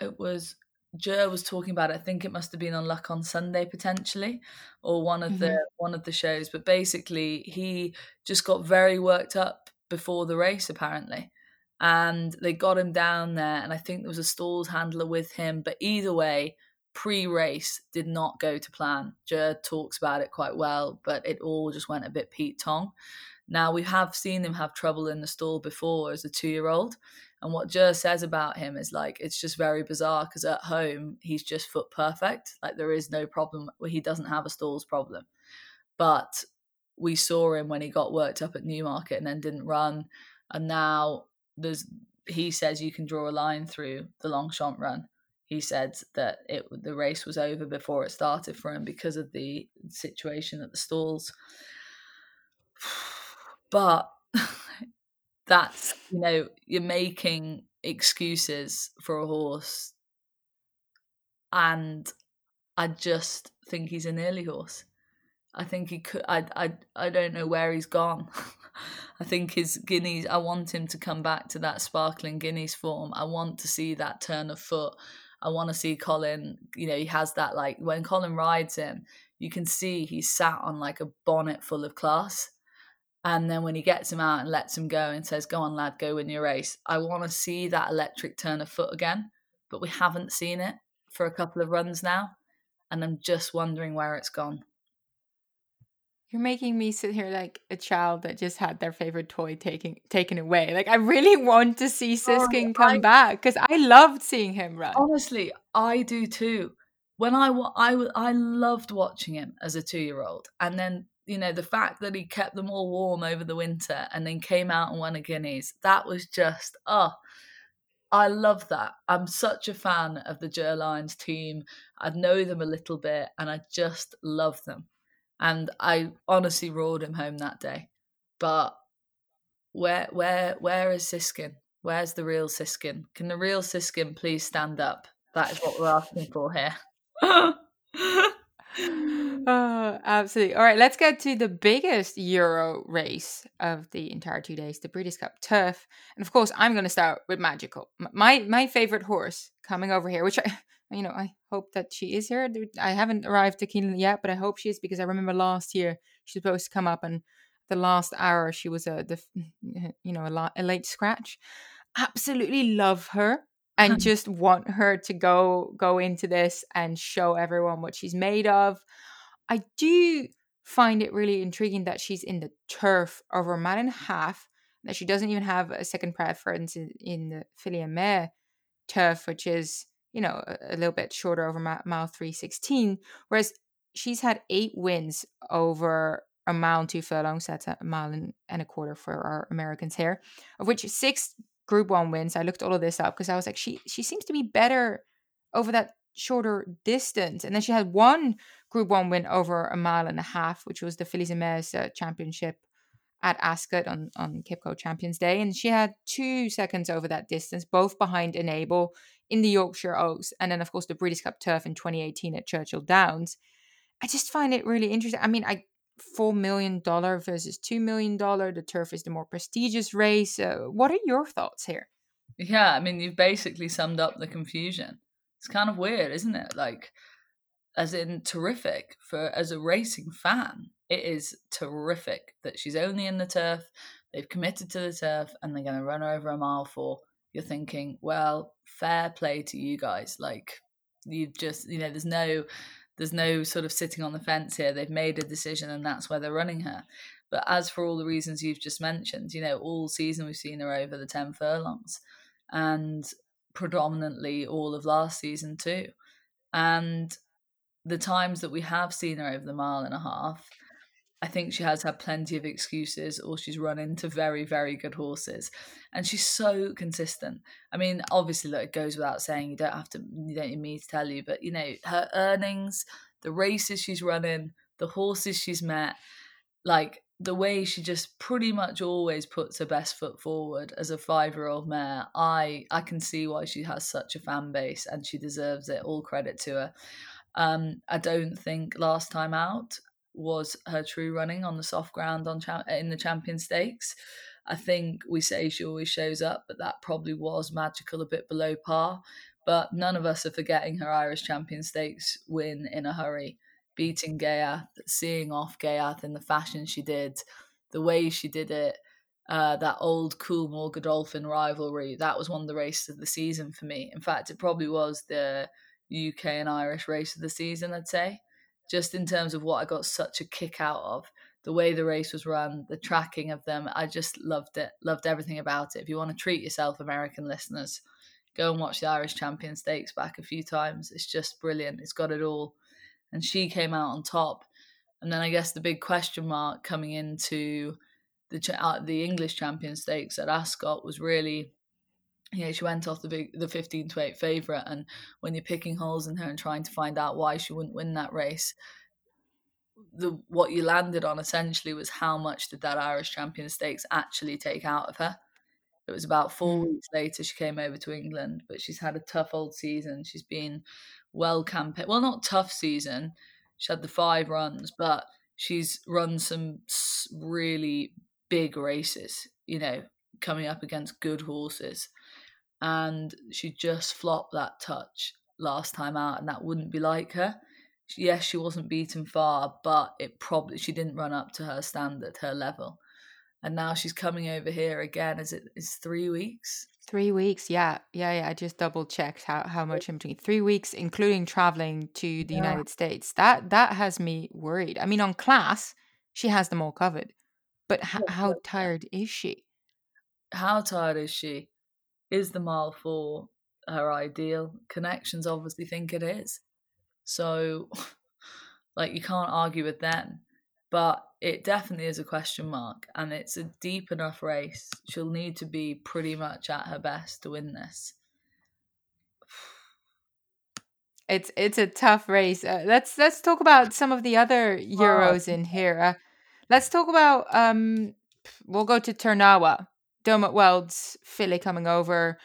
it was, Jer was talking about it. I think it must have been on Luck on Sunday potentially, or one of mm-hmm. the one of the shows. But basically, he just got very worked up before the race, apparently. And they got him down there, and I think there was a stalls handler with him. But either way, pre-race did not go to plan. Jer talks about it quite well, but it all just went a bit Pete Tong. Now, we have seen him have trouble in the stall before as a two-year-old, And what Jer says about him is like, it's just very bizarre because at home, he's just foot perfect. Like there is no problem. He doesn't have a stalls problem. But we saw him when he got worked up at Newmarket and then didn't run. And now there's, he says you can draw a line through the Longchamp run. He said that it the race was over before it started for him because of the situation at the stalls. But that's, you know, you're making excuses for a horse. And I just think he's a nearly horse. I think he could, I, I, I don't know where he's gone. I think his guineas, I want him to come back to that sparkling guineas form. I want to see that turn of foot. I want to see Colin, you know, he has that, like, when Colin rides him, you can see he's sat on like a bonnet full of class. And then when he gets him out and lets him go and says, go on, lad, go win your race. I want to see that electric turn of foot again, but we haven't seen it for a couple of runs now. And I'm just wondering where it's gone. You're making me sit here like a child that just had their favorite toy taken taken away. Like, I really want to see Siskin oh, come I, back because I loved seeing him run. Honestly, I do too. When I, I, I loved watching him as a two-year-old. And then, you know, the fact that he kept them all warm over the winter and then came out and won a Guineas, that was just, oh, I love that. I'm such a fan of the Ger Lions team. I know them a little bit and I just love them. And I honestly roared him home that day. But where where where is Siskin? Where's the real Siskin? Can the real Siskin please stand up? That is what we're asking for here. Oh, absolutely. All right, let's get to the biggest Euro race of the entire two days, the Breeders' Cup Turf. And of course, I'm going to start with Magical. My my favourite horse coming over here, which I... You know, I hope that she is here. I haven't arrived to Keeneland yet, but I hope she is because I remember last year she was supposed to come up and the last hour she was a, the, you know, a, la- a late scratch. Absolutely love her and just want her to go go into this and show everyone what she's made of. I do find it really intriguing that she's in the turf over a mile and a half, that she doesn't even have a second preference in, in the Filly and Mare turf, which is, you know, a little bit shorter over mile three sixteen, whereas she's had eight wins over a mile and two furlongs, that's a mile and a quarter for our Americans here, of which six group one wins. I looked all of this up because I was like, she she seems to be better over that shorter distance. And then she had one group one win over a mile and a half, which was the Fillies and Mares uh, championship at Ascot on, on Kipco Champions Day. And she had two seconds over that distance, both behind Enable in the Yorkshire Oaks. And then, of course, the Breeders' Cup Turf in twenty eighteen at Churchill Downs. I just find it really interesting. I mean, I four million dollars versus two million dollars. The turf is the more prestigious race. Uh, what are your thoughts here? Yeah, I mean, you've basically summed up the confusion. It's kind of weird, isn't it? Like, as in terrific for as a racing fan. It is terrific that she's only in the turf. They've committed to the turf and they're going to run her over a mile four. You're thinking, well, fair play to you guys. Like, you've just, you know, there's no, there's no sort of sitting on the fence here. They've made a decision and that's where they're running her. But as for all the reasons you've just mentioned, you know, all season we've seen her over the ten furlongs and predominantly all of last season too. And the times that we have seen her over the mile and a half, I think she has had plenty of excuses or she's run into very, very good horses. And she's so consistent. I mean, obviously, look, it goes without saying. You don't have to, you don't need me to tell you. But, you know, her earnings, the races she's running, the horses she's met, like the way she just pretty much always puts her best foot forward as a five-year-old mare, I, I can see why she has such a fan base and she deserves it. All credit to her. Um, I don't think last time out was her true running on the soft ground on cha- in the Champion Stakes. I think we say she always shows up, but that probably was Magical a bit below par. But none of us are forgetting her Irish Champion Stakes win in a hurry, beating Gaiath, seeing off Gaiath in the fashion she did, the way she did it, uh, that old Coolmore Godolphin rivalry. That was one of the races of the season for me. In fact, it probably was the U K and Irish race of the season, I'd say. Just in terms of what I got such a kick out of, the way the race was run, the tracking of them. I just loved it, loved everything about it. If you want to treat yourself, American listeners, go and watch the Irish Champion Stakes back a few times. It's just brilliant. It's got it all. And she came out on top. And then I guess the big question mark coming into the uh, the English Champion Stakes at Ascot was really, you know, she went off the big the fifteen to eight favourite. And when you're picking holes in her and trying to find out why she wouldn't win that race, the what you landed on essentially was how much did that Irish Champion Stakes actually take out of her. It was about four mm. weeks later she came over to England, but she's had a tough old season. She's been well campaigned. Well, not tough season. She had the five runs, but she's run some really big races, you know, coming up against good horses. And she just flopped that touch last time out, and that wouldn't be like her. Yes, she wasn't beaten far, but it probably she didn't run up to her standard, her level. And now she's coming over here again. Is it is three weeks? Three weeks, yeah. Yeah, yeah. I just double checked how, how much I'm doing. Three weeks, including traveling to the yeah. United States. That that has me worried. I mean, on class, she has them all covered. But h- how tired is she? How tired is she? Is the mile four her ideal? Connections obviously think it is. So, like, you can't argue with them. But it definitely is a question mark, and it's a deep enough race. She'll need to be pretty much at her best to win this. It's it's a tough race. Uh, let's let's talk about some of the other Euros oh. in here. Uh, let's talk about. Um, we'll go to Ternawa. Dermot Weld's filly coming over.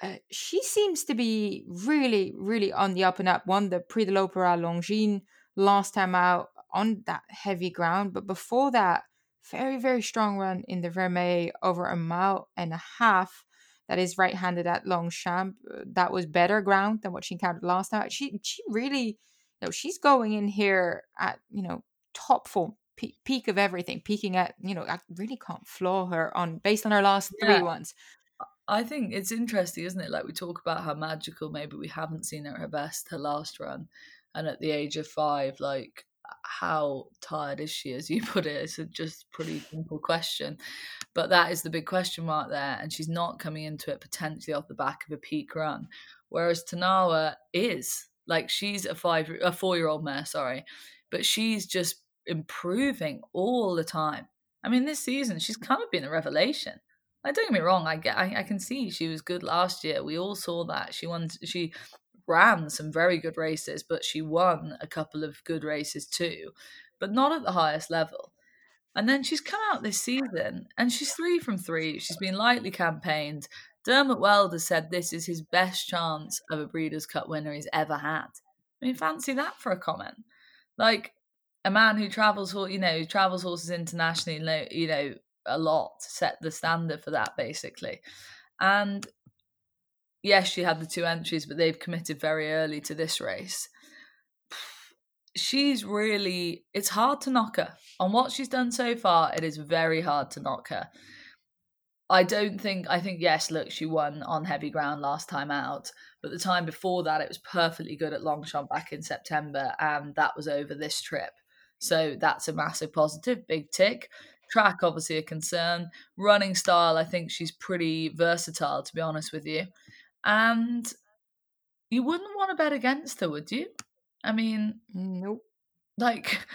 Uh, she seems to be really, really on the up and up. Won the Prix de l'Opéra Longines last time out on that heavy ground, but before that, very, very strong run in the Vermeil over a mile and a half. That is right-handed at Longchamp. That was better ground than what she encountered last time. She she really, you know, she's going in here at, you know, top form, pe- peak of everything, peaking at, you know, I really can't floor her on based on her last yeah. three ones. I think it's interesting, isn't it? Like, we talk about how magical maybe we haven't seen her at her best, her last run, and at the age of five, like, how tired is she, as you put it? It's a just pretty simple question, but that is the big question mark there, and she's not coming into it potentially off the back of a peak run, whereas Tanawa is. Like, she's a five a four-year-old mare, sorry, but she's just improving all the time. I mean, this season she's kind of been a revelation. Like, don't get me wrong, I get I, I can see she was good last year. We all saw that she won she ran some very good races, but she won a couple of good races too, but not at the highest level. And then she's come out this season and she's three from three. She's been lightly campaigned. Dermot Weld has said this is his best chance of a Breeders' Cup winner he's ever had. I mean, fancy that for a comment. Like, a man who travels, you know, who travels horses internationally, you know, a lot, set the standard for that basically. And yes, she had the two entries, but they've committed very early to this race. She's really, it's hard to knock her. On what she's done so far, it is very hard to knock her. I don't think, I think, yes, look, she won on heavy ground last time out, but the time before that, it was perfectly good at Longchamp back in September, and that was over this trip. So that's a massive positive, big tick. Track, obviously, a concern. Running style, I think she's pretty versatile, to be honest with you. And you wouldn't want to bet against her, would you? I mean, nope. Like,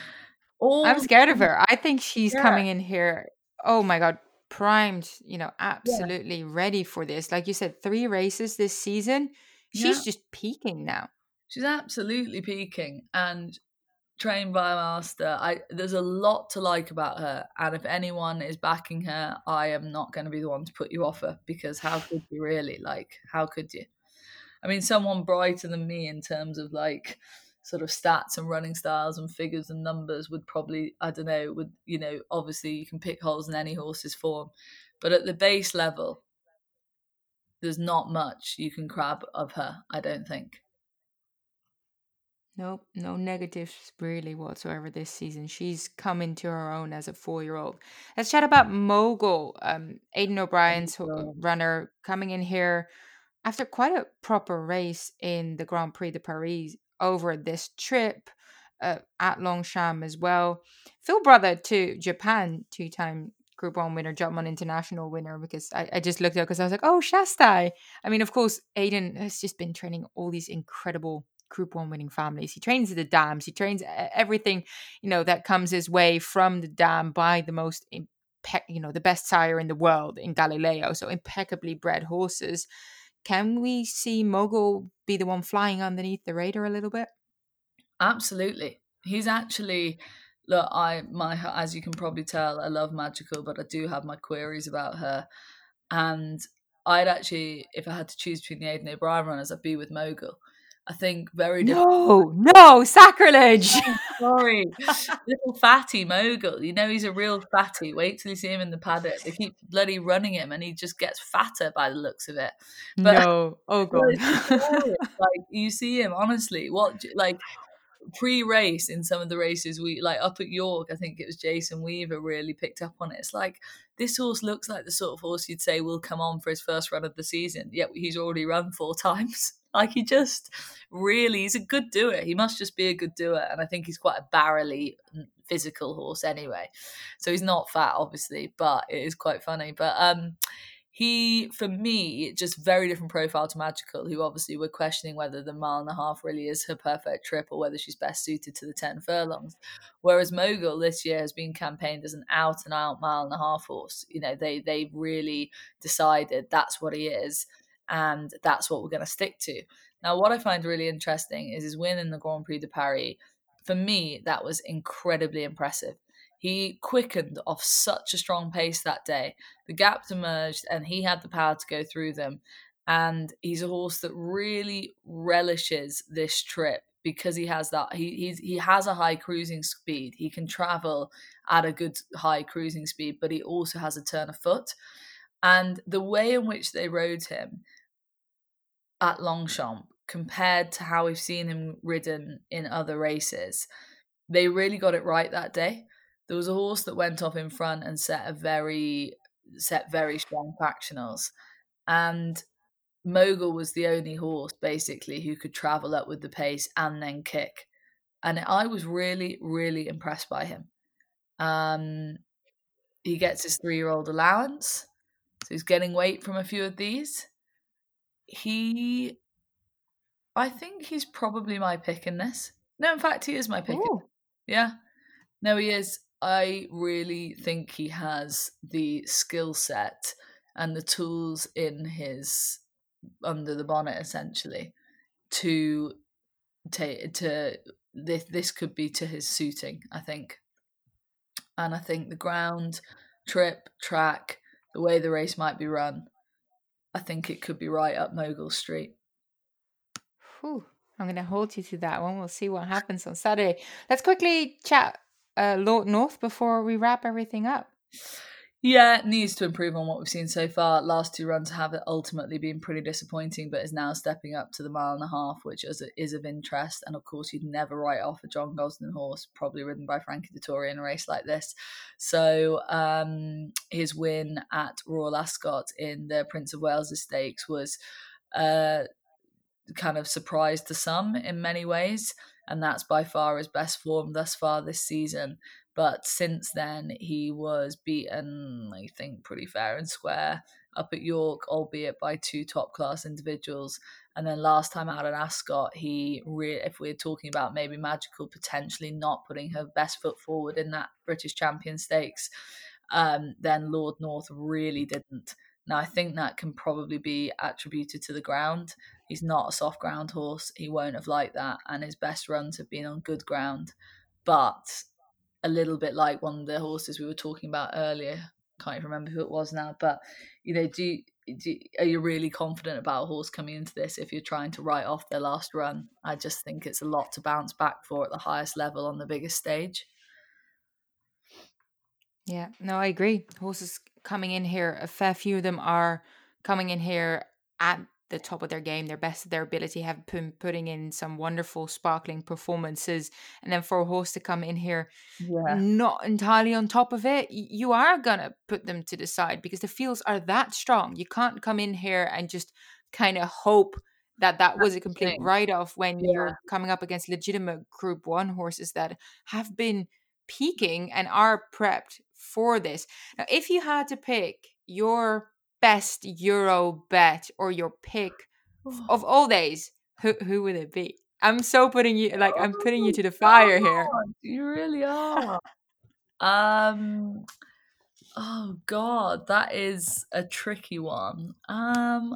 all I'm scared of her. I think she's yeah. coming in here, oh my God, primed, you know, absolutely yeah. ready for this. Like you said, three races this season. She's yeah. just peaking now. She's absolutely peaking and trained by a master. I, there's a lot to like about her. And if anyone is backing her, I am not going to be the one to put you off her, because how could you really? Like, how could you? I mean, someone brighter than me in terms of, like, sort of stats and running styles and figures and numbers would probably, I don't know, would, you know, obviously you can pick holes in any horse's form. But at the base level, there's not much you can grab of her, I don't think. Nope, no negatives really whatsoever this season. She's come into her own as a four-year-old. Let's chat about Moyglare. Um, Aidan O'Brien's oh. runner coming in here after quite a proper race in the Grand Prix de Paris over this trip. uh, at Longchamp as well. Phil Brother to Japan, two-time Group one winner, Jumpman International winner, because I, I just looked up because I was like, oh, Shastai. I mean, of course, Aidan has just been training all these incredible Group one winning families. He trains the dams. He trains everything, you know, that comes his way from the dam by the most, impe- you know, the best sire in the world in Galileo. So impeccably bred horses. Can we see Mogul be the one flying underneath the radar a little bit? Absolutely. He's actually, look, I my as you can probably tell, I love Magical, but I do have my queries about her. And I'd actually, if I had to choose between the Aidan O'Brien runners, I'd be with Mogul. I think very different. No, no, sacrilege. Oh, sorry. Little fatty Mogul. You know, he's a real fatty. Wait till you see him in the paddock. They keep bloody running him and he just gets fatter by the looks of it. But no. Oh, God. Like, you see him, honestly. What, like, pre-race in some of the races, we like up at York, I think it was Jason Weaver really picked up on it. It's like, this horse looks like the sort of horse you'd say will come on for his first run of the season, yet he's already run four times. Like, he just really, he's a good doer. He must just be a good doer. And I think he's quite a barrelly physical horse anyway. So he's not fat, obviously, but it is quite funny. But um, he, for me, just very different profile to Magical, who obviously we're questioning whether the mile and a half really is her perfect trip or whether she's best suited to the ten furlongs. Whereas Mogul this year has been campaigned as an out and out mile and a half horse. You know, they they really decided that's what he is. And that's what we're going to stick to. Now, what I find really interesting is his win in the Grand Prix de Paris. For me, that was incredibly impressive. He quickened off such a strong pace that day. The gaps emerged and he had the power to go through them. And he's a horse that really relishes this trip because he has that. He he's, he has a high cruising speed. He can travel at a good high cruising speed, but he also has a turn of foot. And the way in which they rode him at Longchamp compared to how we've seen him ridden in other races, they really got it right that day. There was a horse that went off in front and set a very set very strong fractionals, and Mogul was the only horse basically who could travel up with the pace and then kick, and I was really really impressed by him. Um, he gets his three-year-old allowance, so he's getting weight from a few of these. He, I think he's probably my pick in this. No, in fact, he is my pick. Ooh. Yeah. No, he is. I really think he has the skill set and the tools in his, under the bonnet, essentially, to take, to, this, this could be to his suiting, I think. And I think the ground, trip, track, the way the race might be run, I think it could be right up Mogul Street. Whew. I'm going to hold you to that one. We'll see what happens on Saturday. Let's quickly chat uh, Lord North before we wrap everything up. Yeah, it needs to improve on what we've seen so far. Last two runs have ultimately been pretty disappointing, but is now stepping up to the mile and a half, which is, is of interest. And of course, you'd never write off a John Gosden horse, probably ridden by Frankie Dettori in a race like this. So um, his win at Royal Ascot in the Prince of Wales' Stakes was uh, kind of surprise to some in many ways. And that's by far his best form thus far this season. But since then, he was beaten, I think, pretty fair and square up at York, albeit by two top-class individuals. And then last time out at Ascot, he, re- if we're talking about maybe Magical potentially not putting her best foot forward in that British Champion Stakes, um, then Lord North really didn't. Now, I think that can probably be attributed to the ground. He's not a soft ground horse. He won't have liked that. And his best runs have been on good ground. But a little bit like one of the horses we were talking about earlier, can't even remember who it was now, but you know, do you, do you, are you really confident about a horse coming into this if you're trying to write off their last run? I just think it's a lot to bounce back for at the highest level on the biggest stage. Yeah, no, I agree. Horses coming in here, a fair few of them are coming in here at the top of their game, their best of their ability, have been putting in some wonderful, sparkling performances. And then for a horse to come in here, yeah, not entirely on top of it, you are going to put them to the side because the fields are that strong. You can't come in here and just kind of hope that that was a complete write-off when yeah. you're coming up against legitimate Group One horses that have been peaking and are prepped for this. Now, if you had to pick your best Euro bet or your pick of all days, who who would it be? I'm so putting you like I'm putting you to the fire here. You really are. um. Oh God, that is a tricky one. Um.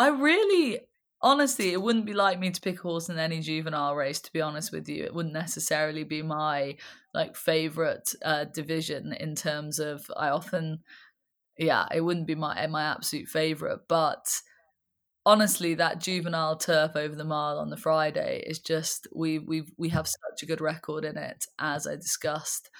I really, honestly, it wouldn't be like me to pick a horse in any juvenile race, to be honest with you. It wouldn't necessarily be my like favourite uh, division in terms of, I often, yeah, it wouldn't be my my absolute favourite. But honestly, that juvenile turf over the mile on the Friday is just, we we we have such a good record in it, as I discussed.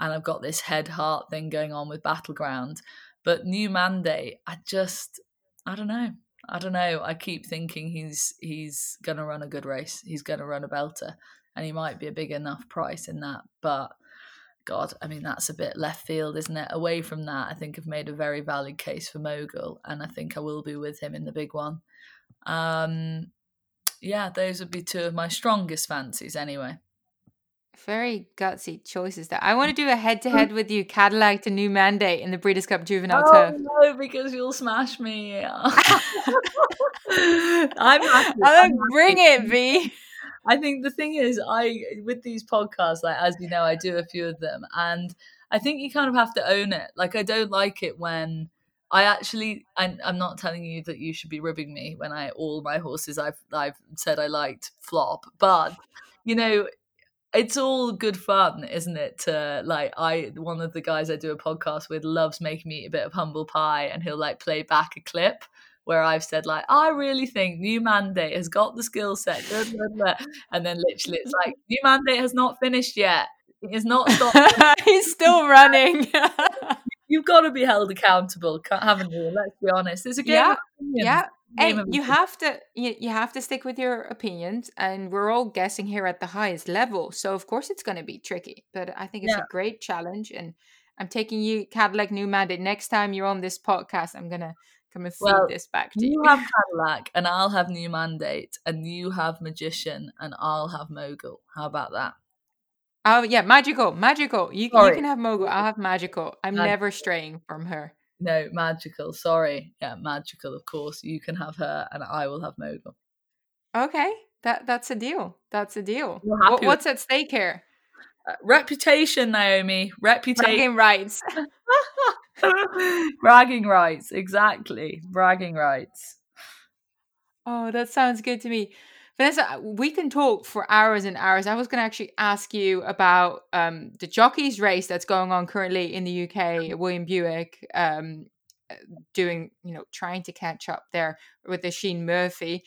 And I've got this head-heart thing going on with Battleground. But New Mandate, I just, I don't know. I don't know. I keep thinking he's he's going to run a good race. He's going to run a belter, and he might be a big enough price in that. But, God, I mean, that's a bit left field, isn't it? Away from that, I think I've made a very valid case for Moyglare, and I think I will be with him in the big one. Um, yeah, those would be two of my strongest fancies anyway. Very gutsy choices there. I want to do a head-to-head with you, Cadillac to New Mandate in the Breeders' Cup Juvenile Turf. Oh, no, because you'll smash me. I'm happy. I'm bring happy. It, V. I think the thing is, I with these podcasts, like as you know, I do a few of them, and I think you kind of have to own it. Like I don't like it when I actually, I, I'm not telling you that you should be ribbing me when I all my horses I've I've said I liked flop, but you know. It's all good fun, isn't it? To, like, I one of the guys I do a podcast with loves making me eat a bit of humble pie, and he'll like play back a clip where I've said like, I really think New Mandate has got the skill set, blah, blah, blah. And then literally it's like New Mandate has not finished yet. It's not stopped. He's still running. You've got to be held accountable, haven't you? Let's be honest. It's a game. Yeah. Of yeah. Hey, you have to you, you have to stick with your opinions, and we're all guessing here at the highest level, so of course it's going to be tricky, but I think it's yeah. a great challenge, and I'm taking you Cadillac New Mandate. Next time you're on this podcast, I'm going to come and feed well, this back to you. You have Cadillac and I'll have New Mandate, and you have Magician and I'll have Moyglare. How about that? Oh yeah, Magical, Magical. You, you can have Moyglare, I'll have Magical. I'm Magical. Never straying from her. No, Magical. Sorry. Yeah, Magical, of course. You can have her and I will have Moyglare. Okay. That That's a deal. That's a deal. What, what's at stake here? Uh, reputation, Naomi. Reputation. Bragging rights. Bragging rights. Exactly. Bragging rights. Oh, that sounds good to me. Vanessa, we can talk for hours and hours. I was going to actually ask you about um, the jockeys race that's going on currently in the U K. William Buick um, doing, you know, trying to catch up there with Asheen Murphy.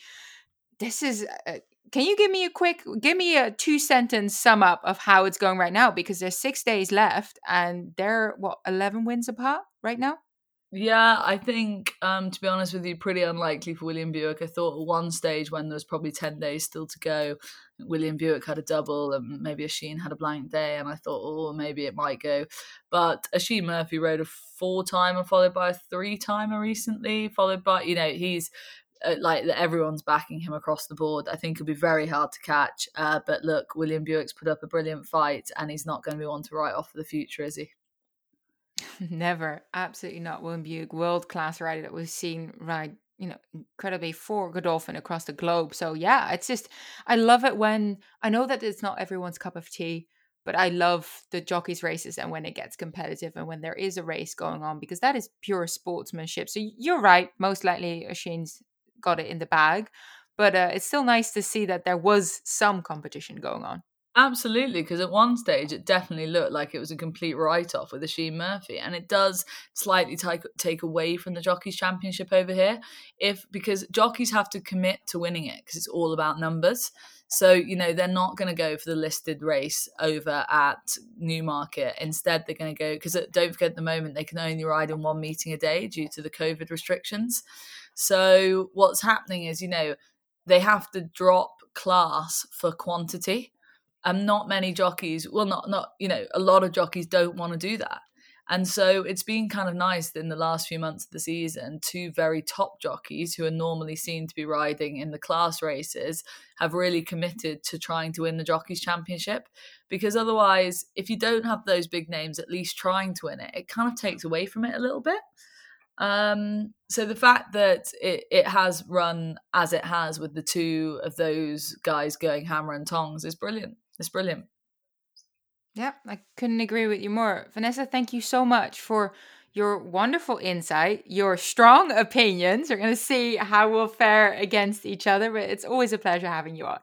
This is. Uh, can you give me a quick, give me a two sentence sum up of how it's going right now? Because there's six days left, and they're what eleven wins apart right now. Yeah, I think, um, to be honest with you, pretty unlikely for William Buick. I thought at one stage when there was probably ten days still to go, William Buick had a double and maybe Asheen had a blank day, and I thought, oh, maybe it might go. But Asheen Murphy rode a four-timer followed by a three-timer recently, followed by, you know, he's uh, like everyone's backing him across the board. I think it'll be very hard to catch. Uh, but look, William Buick's put up a brilliant fight, and he's not going to be one to write off for the future, is he? Never, absolutely not. William Buick, world class rider that we've seen ride, you know, incredibly for Godolphin across the globe. So yeah, it's just I love it when I know that it's not everyone's cup of tea, but I love the jockeys races and when it gets competitive and when there is a race going on, because that is pure sportsmanship. So you're right, most likely Asheen's got it in the bag, but uh, it's still nice to see that there was some competition going on. Absolutely, because at one stage it definitely looked like it was a complete write-off with Asheen Murphy, and it does slightly take, take away from the Jockeys Championship over here, if because jockeys have to commit to winning it because it's all about numbers. So, you know, they're not going to go for the listed race over at Newmarket. Instead, they're going to go, because don't forget at the moment, they can only ride in one meeting a day due to the COVID restrictions. So what's happening is, you know, they have to drop class for quantity. And not many jockeys, well, not, not you know, a lot of jockeys don't want to do that. And so it's been kind of nice in the last few months of the season, two very top jockeys who are normally seen to be riding in the class races have really committed to trying to win the Jockeys' Championship, because otherwise, if you don't have those big names at least trying to win it, it kind of takes away from it a little bit. Um, so the fact that it, it has run as it has with the two of those guys going hammer and tongs is brilliant. It's brilliant. Yep, I couldn't agree with you more. Vanessa, thank you so much for your wonderful insight, your strong opinions. We're going to see how we'll fare against each other, but it's always a pleasure having you on.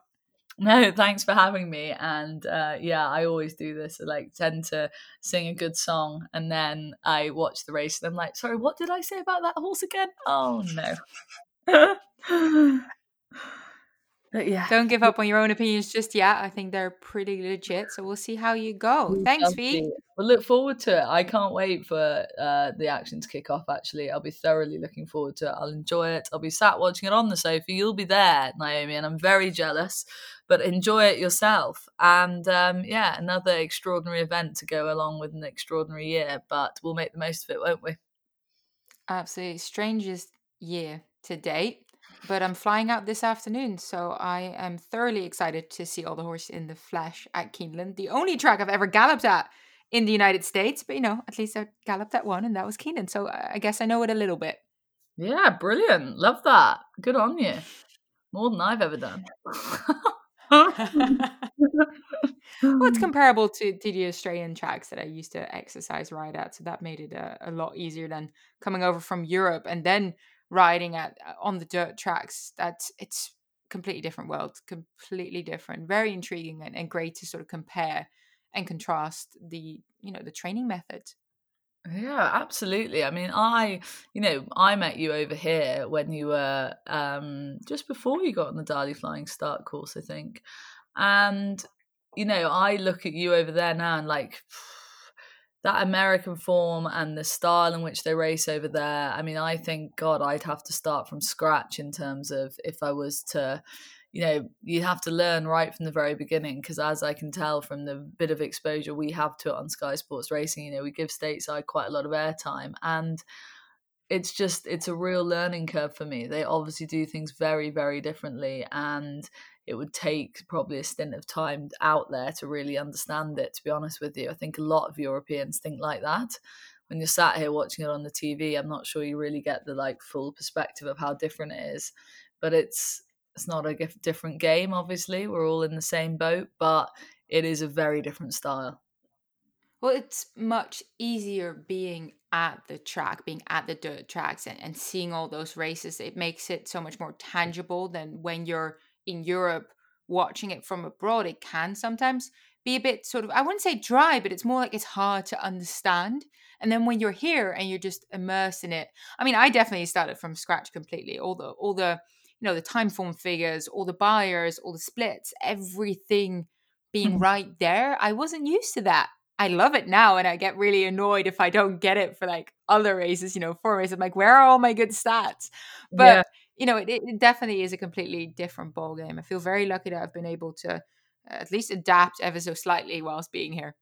No, thanks for having me. And uh, yeah, I always do this. I like tend to sing a good song and then I watch the race and I'm like, sorry, what did I say about that horse again? Oh, no. But yeah. Don't give up on your own opinions just yet. I think they're pretty legit. So we'll see how you go. We Thanks, V. We'll look forward to it. I can't wait for uh, the action to kick off, actually. I'll be thoroughly looking forward to it. I'll enjoy it. I'll be sat watching it on the sofa. You'll be there, Naomi, and I'm very jealous. But enjoy it yourself. And um, yeah, another extraordinary event to go along with an extraordinary year. But we'll make the most of it, won't we? Absolutely. Strangest year to date. But I'm flying out this afternoon, so I am thoroughly excited to see all the horses in the flesh at Keeneland, the only track I've ever galloped at in the United States. But, you know, at least I galloped at one, and that was Keeneland. So I guess I know it a little bit. Yeah, brilliant. Love that. Good on you. More than I've ever done. Well, it's comparable to, to the Australian tracks that I used to exercise ride at, so that made it a, a lot easier than coming over from Europe and then riding at on the dirt tracks. That's it's completely different world, completely different. Very intriguing and, and great to sort of compare and contrast the you know the training method. Yeah, absolutely. I mean, I you know I met you over here when you were um just before you got on the Darley Flying Start course, I think. And you know I look at you over there now and like, that American form and the style in which they race over there. I mean, I think, God, I'd have to start from scratch in terms of if I was to, you know, you have to learn right from the very beginning, because as I can tell from the bit of exposure we have to it on Sky Sports Racing, you know, we give stateside quite a lot of airtime, and it's just, it's a real learning curve for me. They obviously do things very, very differently, and it would take probably a stint of time out there to really understand it, to be honest with you. I think a lot of Europeans think like that. When you're sat here watching it on the T V, I'm not sure you really get the like full perspective of how different it is. But it's it's not a different game, obviously. We're all in the same boat, but it is a very different style. Well, it's much easier being at the track, being at the dirt tracks and, and seeing all those races. It makes it so much more tangible than when you're in Europe watching it from abroad. It can sometimes be a bit sort of, I wouldn't say dry, but it's more like it's hard to understand. And then when you're here and you're just immersed in it, I mean, I definitely started from scratch completely. All the, all the, you know, the time form figures, all the buyers, all the splits, everything being right there. I wasn't used to that. I love it now, and I get really annoyed if I don't get it for like other races, you know, four races. I'm like, where are all my good stats? But yeah. You know, it, it definitely is a completely different ballgame. I feel very lucky that I've been able to at least adapt ever so slightly whilst being here.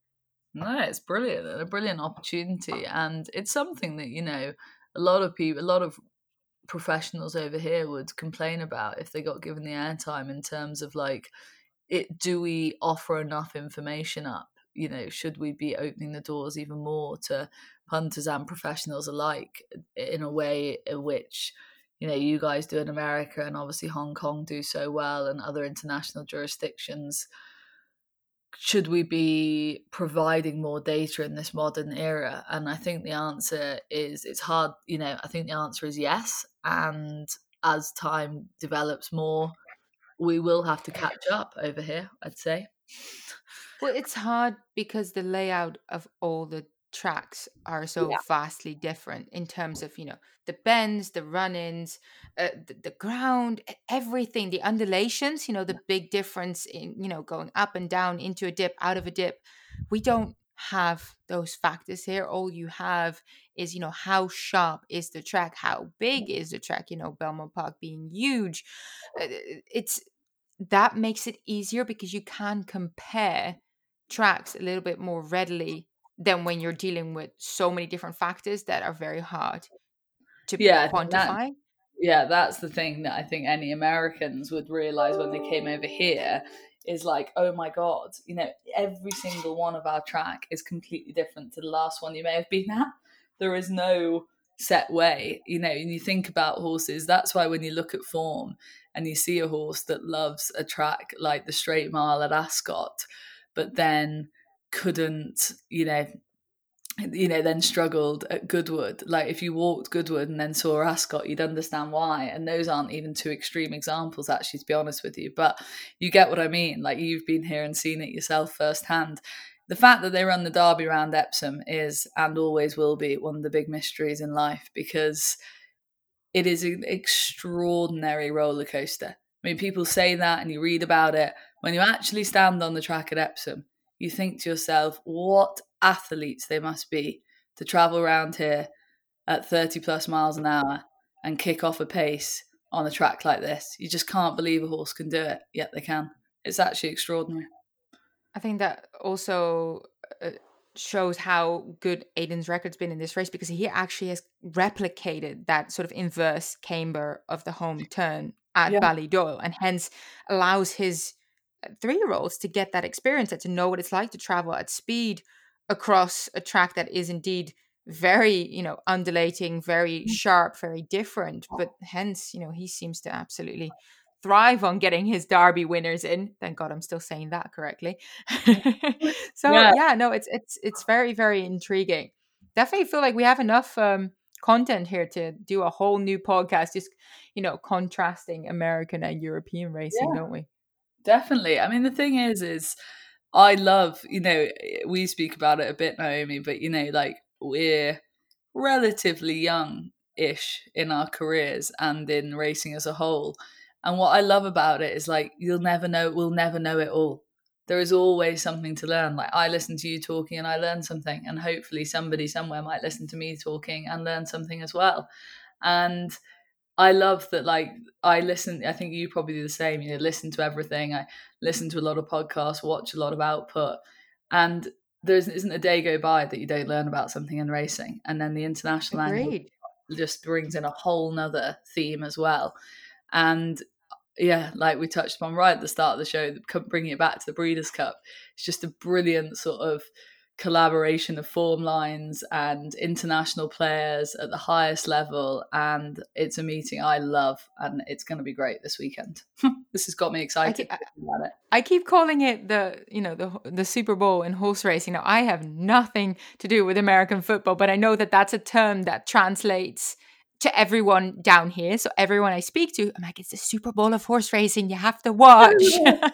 No, it's brilliant. A brilliant opportunity. And it's something that, you know, a lot of people, a lot of professionals over here would complain about if they got given the airtime in terms of like, it, do we offer enough information up? You know, should we be opening the doors even more to punters and professionals alike in a way in which, you know, you guys do in America, and obviously Hong Kong do so well, and other international jurisdictions. Should we be providing more data in this modern era? And I think the answer is it's hard. You know, I think the answer is yes. And as time develops more, we will have to catch up over here, I'd say. Well, it's hard because the layout of all the tracks are so yeah. vastly different in terms of, you know, the bends, the run-ins, uh, the, the ground, everything, the undulations, you know, the big difference in, you know, going up and down, into a dip, out of a dip. We don't have those factors here. All you have is, you know, how sharp is the track? How big is the track? You know, Belmont Park being huge. It's that makes it easier because you can compare tracks a little bit more readily than when you're dealing with so many different factors that are very hard to yeah, quantify. That, yeah, that's the thing that I think any Americans would realize when they came over here is like, oh my God, you know, every single one of our track is completely different to the last one you may have been at. There is no set way, you know, and you think about horses. That's why when you look at form and you see a horse that loves a track like the Straight Mile at Ascot, but then couldn't, you know, you know, then struggled at Goodwood. Like if you walked Goodwood and then saw Ascot, you'd understand why. And those aren't even two extreme examples, actually, to be honest with you. But you get what I mean. Like you've been here and seen it yourself firsthand. The fact that they run the Derby round Epsom is and always will be one of the big mysteries in life, because it is an extraordinary roller coaster. I mean, people say that and you read about it. When you actually stand on the track at Epsom, you think to yourself, what athletes they must be to travel around here at thirty plus miles an hour and kick off a pace on a track like this. You just can't believe a horse can do it, yet they can. It's actually extraordinary. I think that also uh, shows how good Aidan's record's been in this race, because he actually has replicated that sort of inverse camber of the home turn at yeah. Ballydoyle, and hence allows his three-year-olds to get that experience and to know what it's like to travel at speed across a track that is indeed very, you know, undulating, very sharp, very different. But hence, you know, he seems to absolutely thrive on getting his Derby winners in. Thank God I'm still saying that correctly. so yeah. yeah, no, it's it's it's very, very intriguing. Definitely feel like we have enough um, content here to do a whole new podcast, just, you know, contrasting American and European racing, yeah. don't we? Definitely. I mean, the thing is, is I love, you know, we speak about it a bit, Naomi, but, you know, like we're relatively young-ish in our careers and in racing as a whole. And what I love about it is like, you'll never know, we'll never know it all. There is always something to learn. Like I listen to you talking and I learn something, and hopefully somebody somewhere might listen to me talking and learn something as well. And I love that, like I listen, I think you probably do the same, you know, listen to everything. I listen to a lot of podcasts, watch a lot of output, and there isn't a day go by that you don't learn about something in racing. And then the international angle just brings in a whole nother theme as well. And yeah, like we touched upon right at the start of the show, bringing it back to the Breeders' Cup, it's just a brilliant sort of collaboration of form lines and international players at the highest level. And it's a meeting I love, and it's going to be great this weekend. This has got me excited. I keep, about it. I keep calling it the, you know, the the Super Bowl in horse racing. Now, I have nothing to do with American football, but I know that that's a term that translates to everyone down here. So everyone I speak to, I'm like, it's the Super Bowl of horse racing. You have to watch. nice,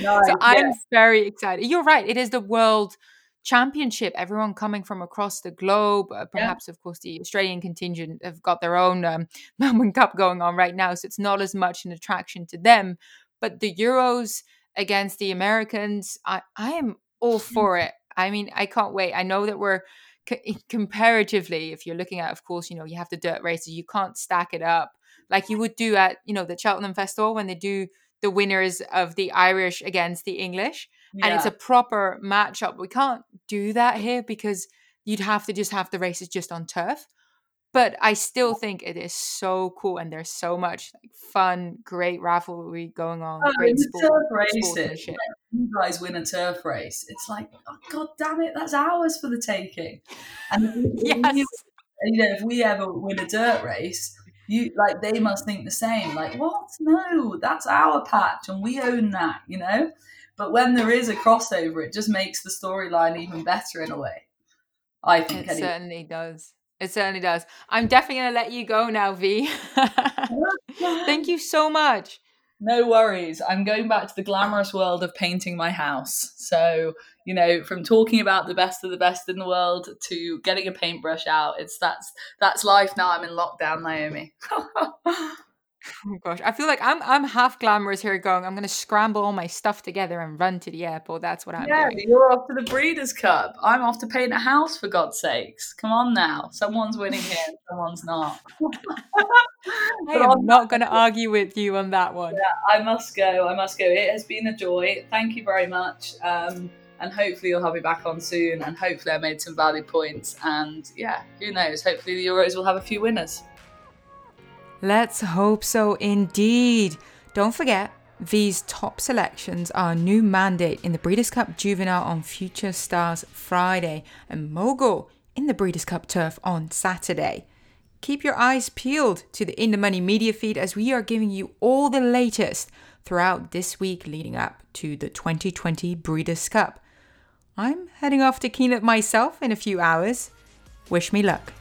so I'm yeah. very excited. You're right. It is the World Championship. Everyone coming from across the globe. Uh, perhaps, yeah. of course, the Australian contingent have got their own um, Melbourne Cup going on right now, so it's not as much an attraction to them. But the Euros against the Americans, I, I am all for it. I mean, I can't wait. I know that we're C- comparatively, if you're looking at, of course, you know, you have the dirt races, you can't stack it up like you would do at, you know, the Cheltenham Festival when they do the winners of the Irish against the English, yeah. and it's a proper matchup. We can't do that here because you'd have to just have the races just on turf. But I still think it is so cool, and there's so much like, fun, great rafflery going on. Oh, great sport, sport shit. You guys win a turf race. It's like, oh, God damn it, that's ours for the taking. And yes. if, you know, if we ever win a dirt race, you like they must think the same. Like, what? No, that's our patch, and we own that. You know. But when there is a crossover, it just makes the storyline even better in a way. I think it anyway. certainly does. It certainly does. I'm definitely going to let you go now, V. Thank you so much. No worries. I'm going back to the glamorous world of painting my house. So, you know, from talking about the best of the best in the world to getting a paintbrush out, it's that's that's life now. I'm in lockdown, Naomi. Oh gosh, I feel like I'm I'm half glamorous here going, I'm going to scramble all my stuff together and run to the airport. That's what I'm yeah, doing. Yeah, you're off to the Breeders' Cup. I'm off to paint a house, for God's sakes. Come on now. Someone's winning here and someone's not. I am on- not going to argue with you on that one. Yeah, I must go. I must go. It has been a joy. Thank you very much. Um, and hopefully you'll have me back on soon, and hopefully I made some valid points, and yeah, who knows, hopefully the Euros will have a few winners. Let's hope so indeed. Don't forget, these top selections are New Mandate in the Breeders' Cup Juvenile on Future Stars Friday and Mogul in the Breeders' Cup Turf on Saturday. Keep your eyes peeled to the In The Money media feed as we are giving you all the latest throughout this week leading up to the twenty twenty Breeders' Cup. I'm heading off to Keeneland myself in a few hours. Wish me luck.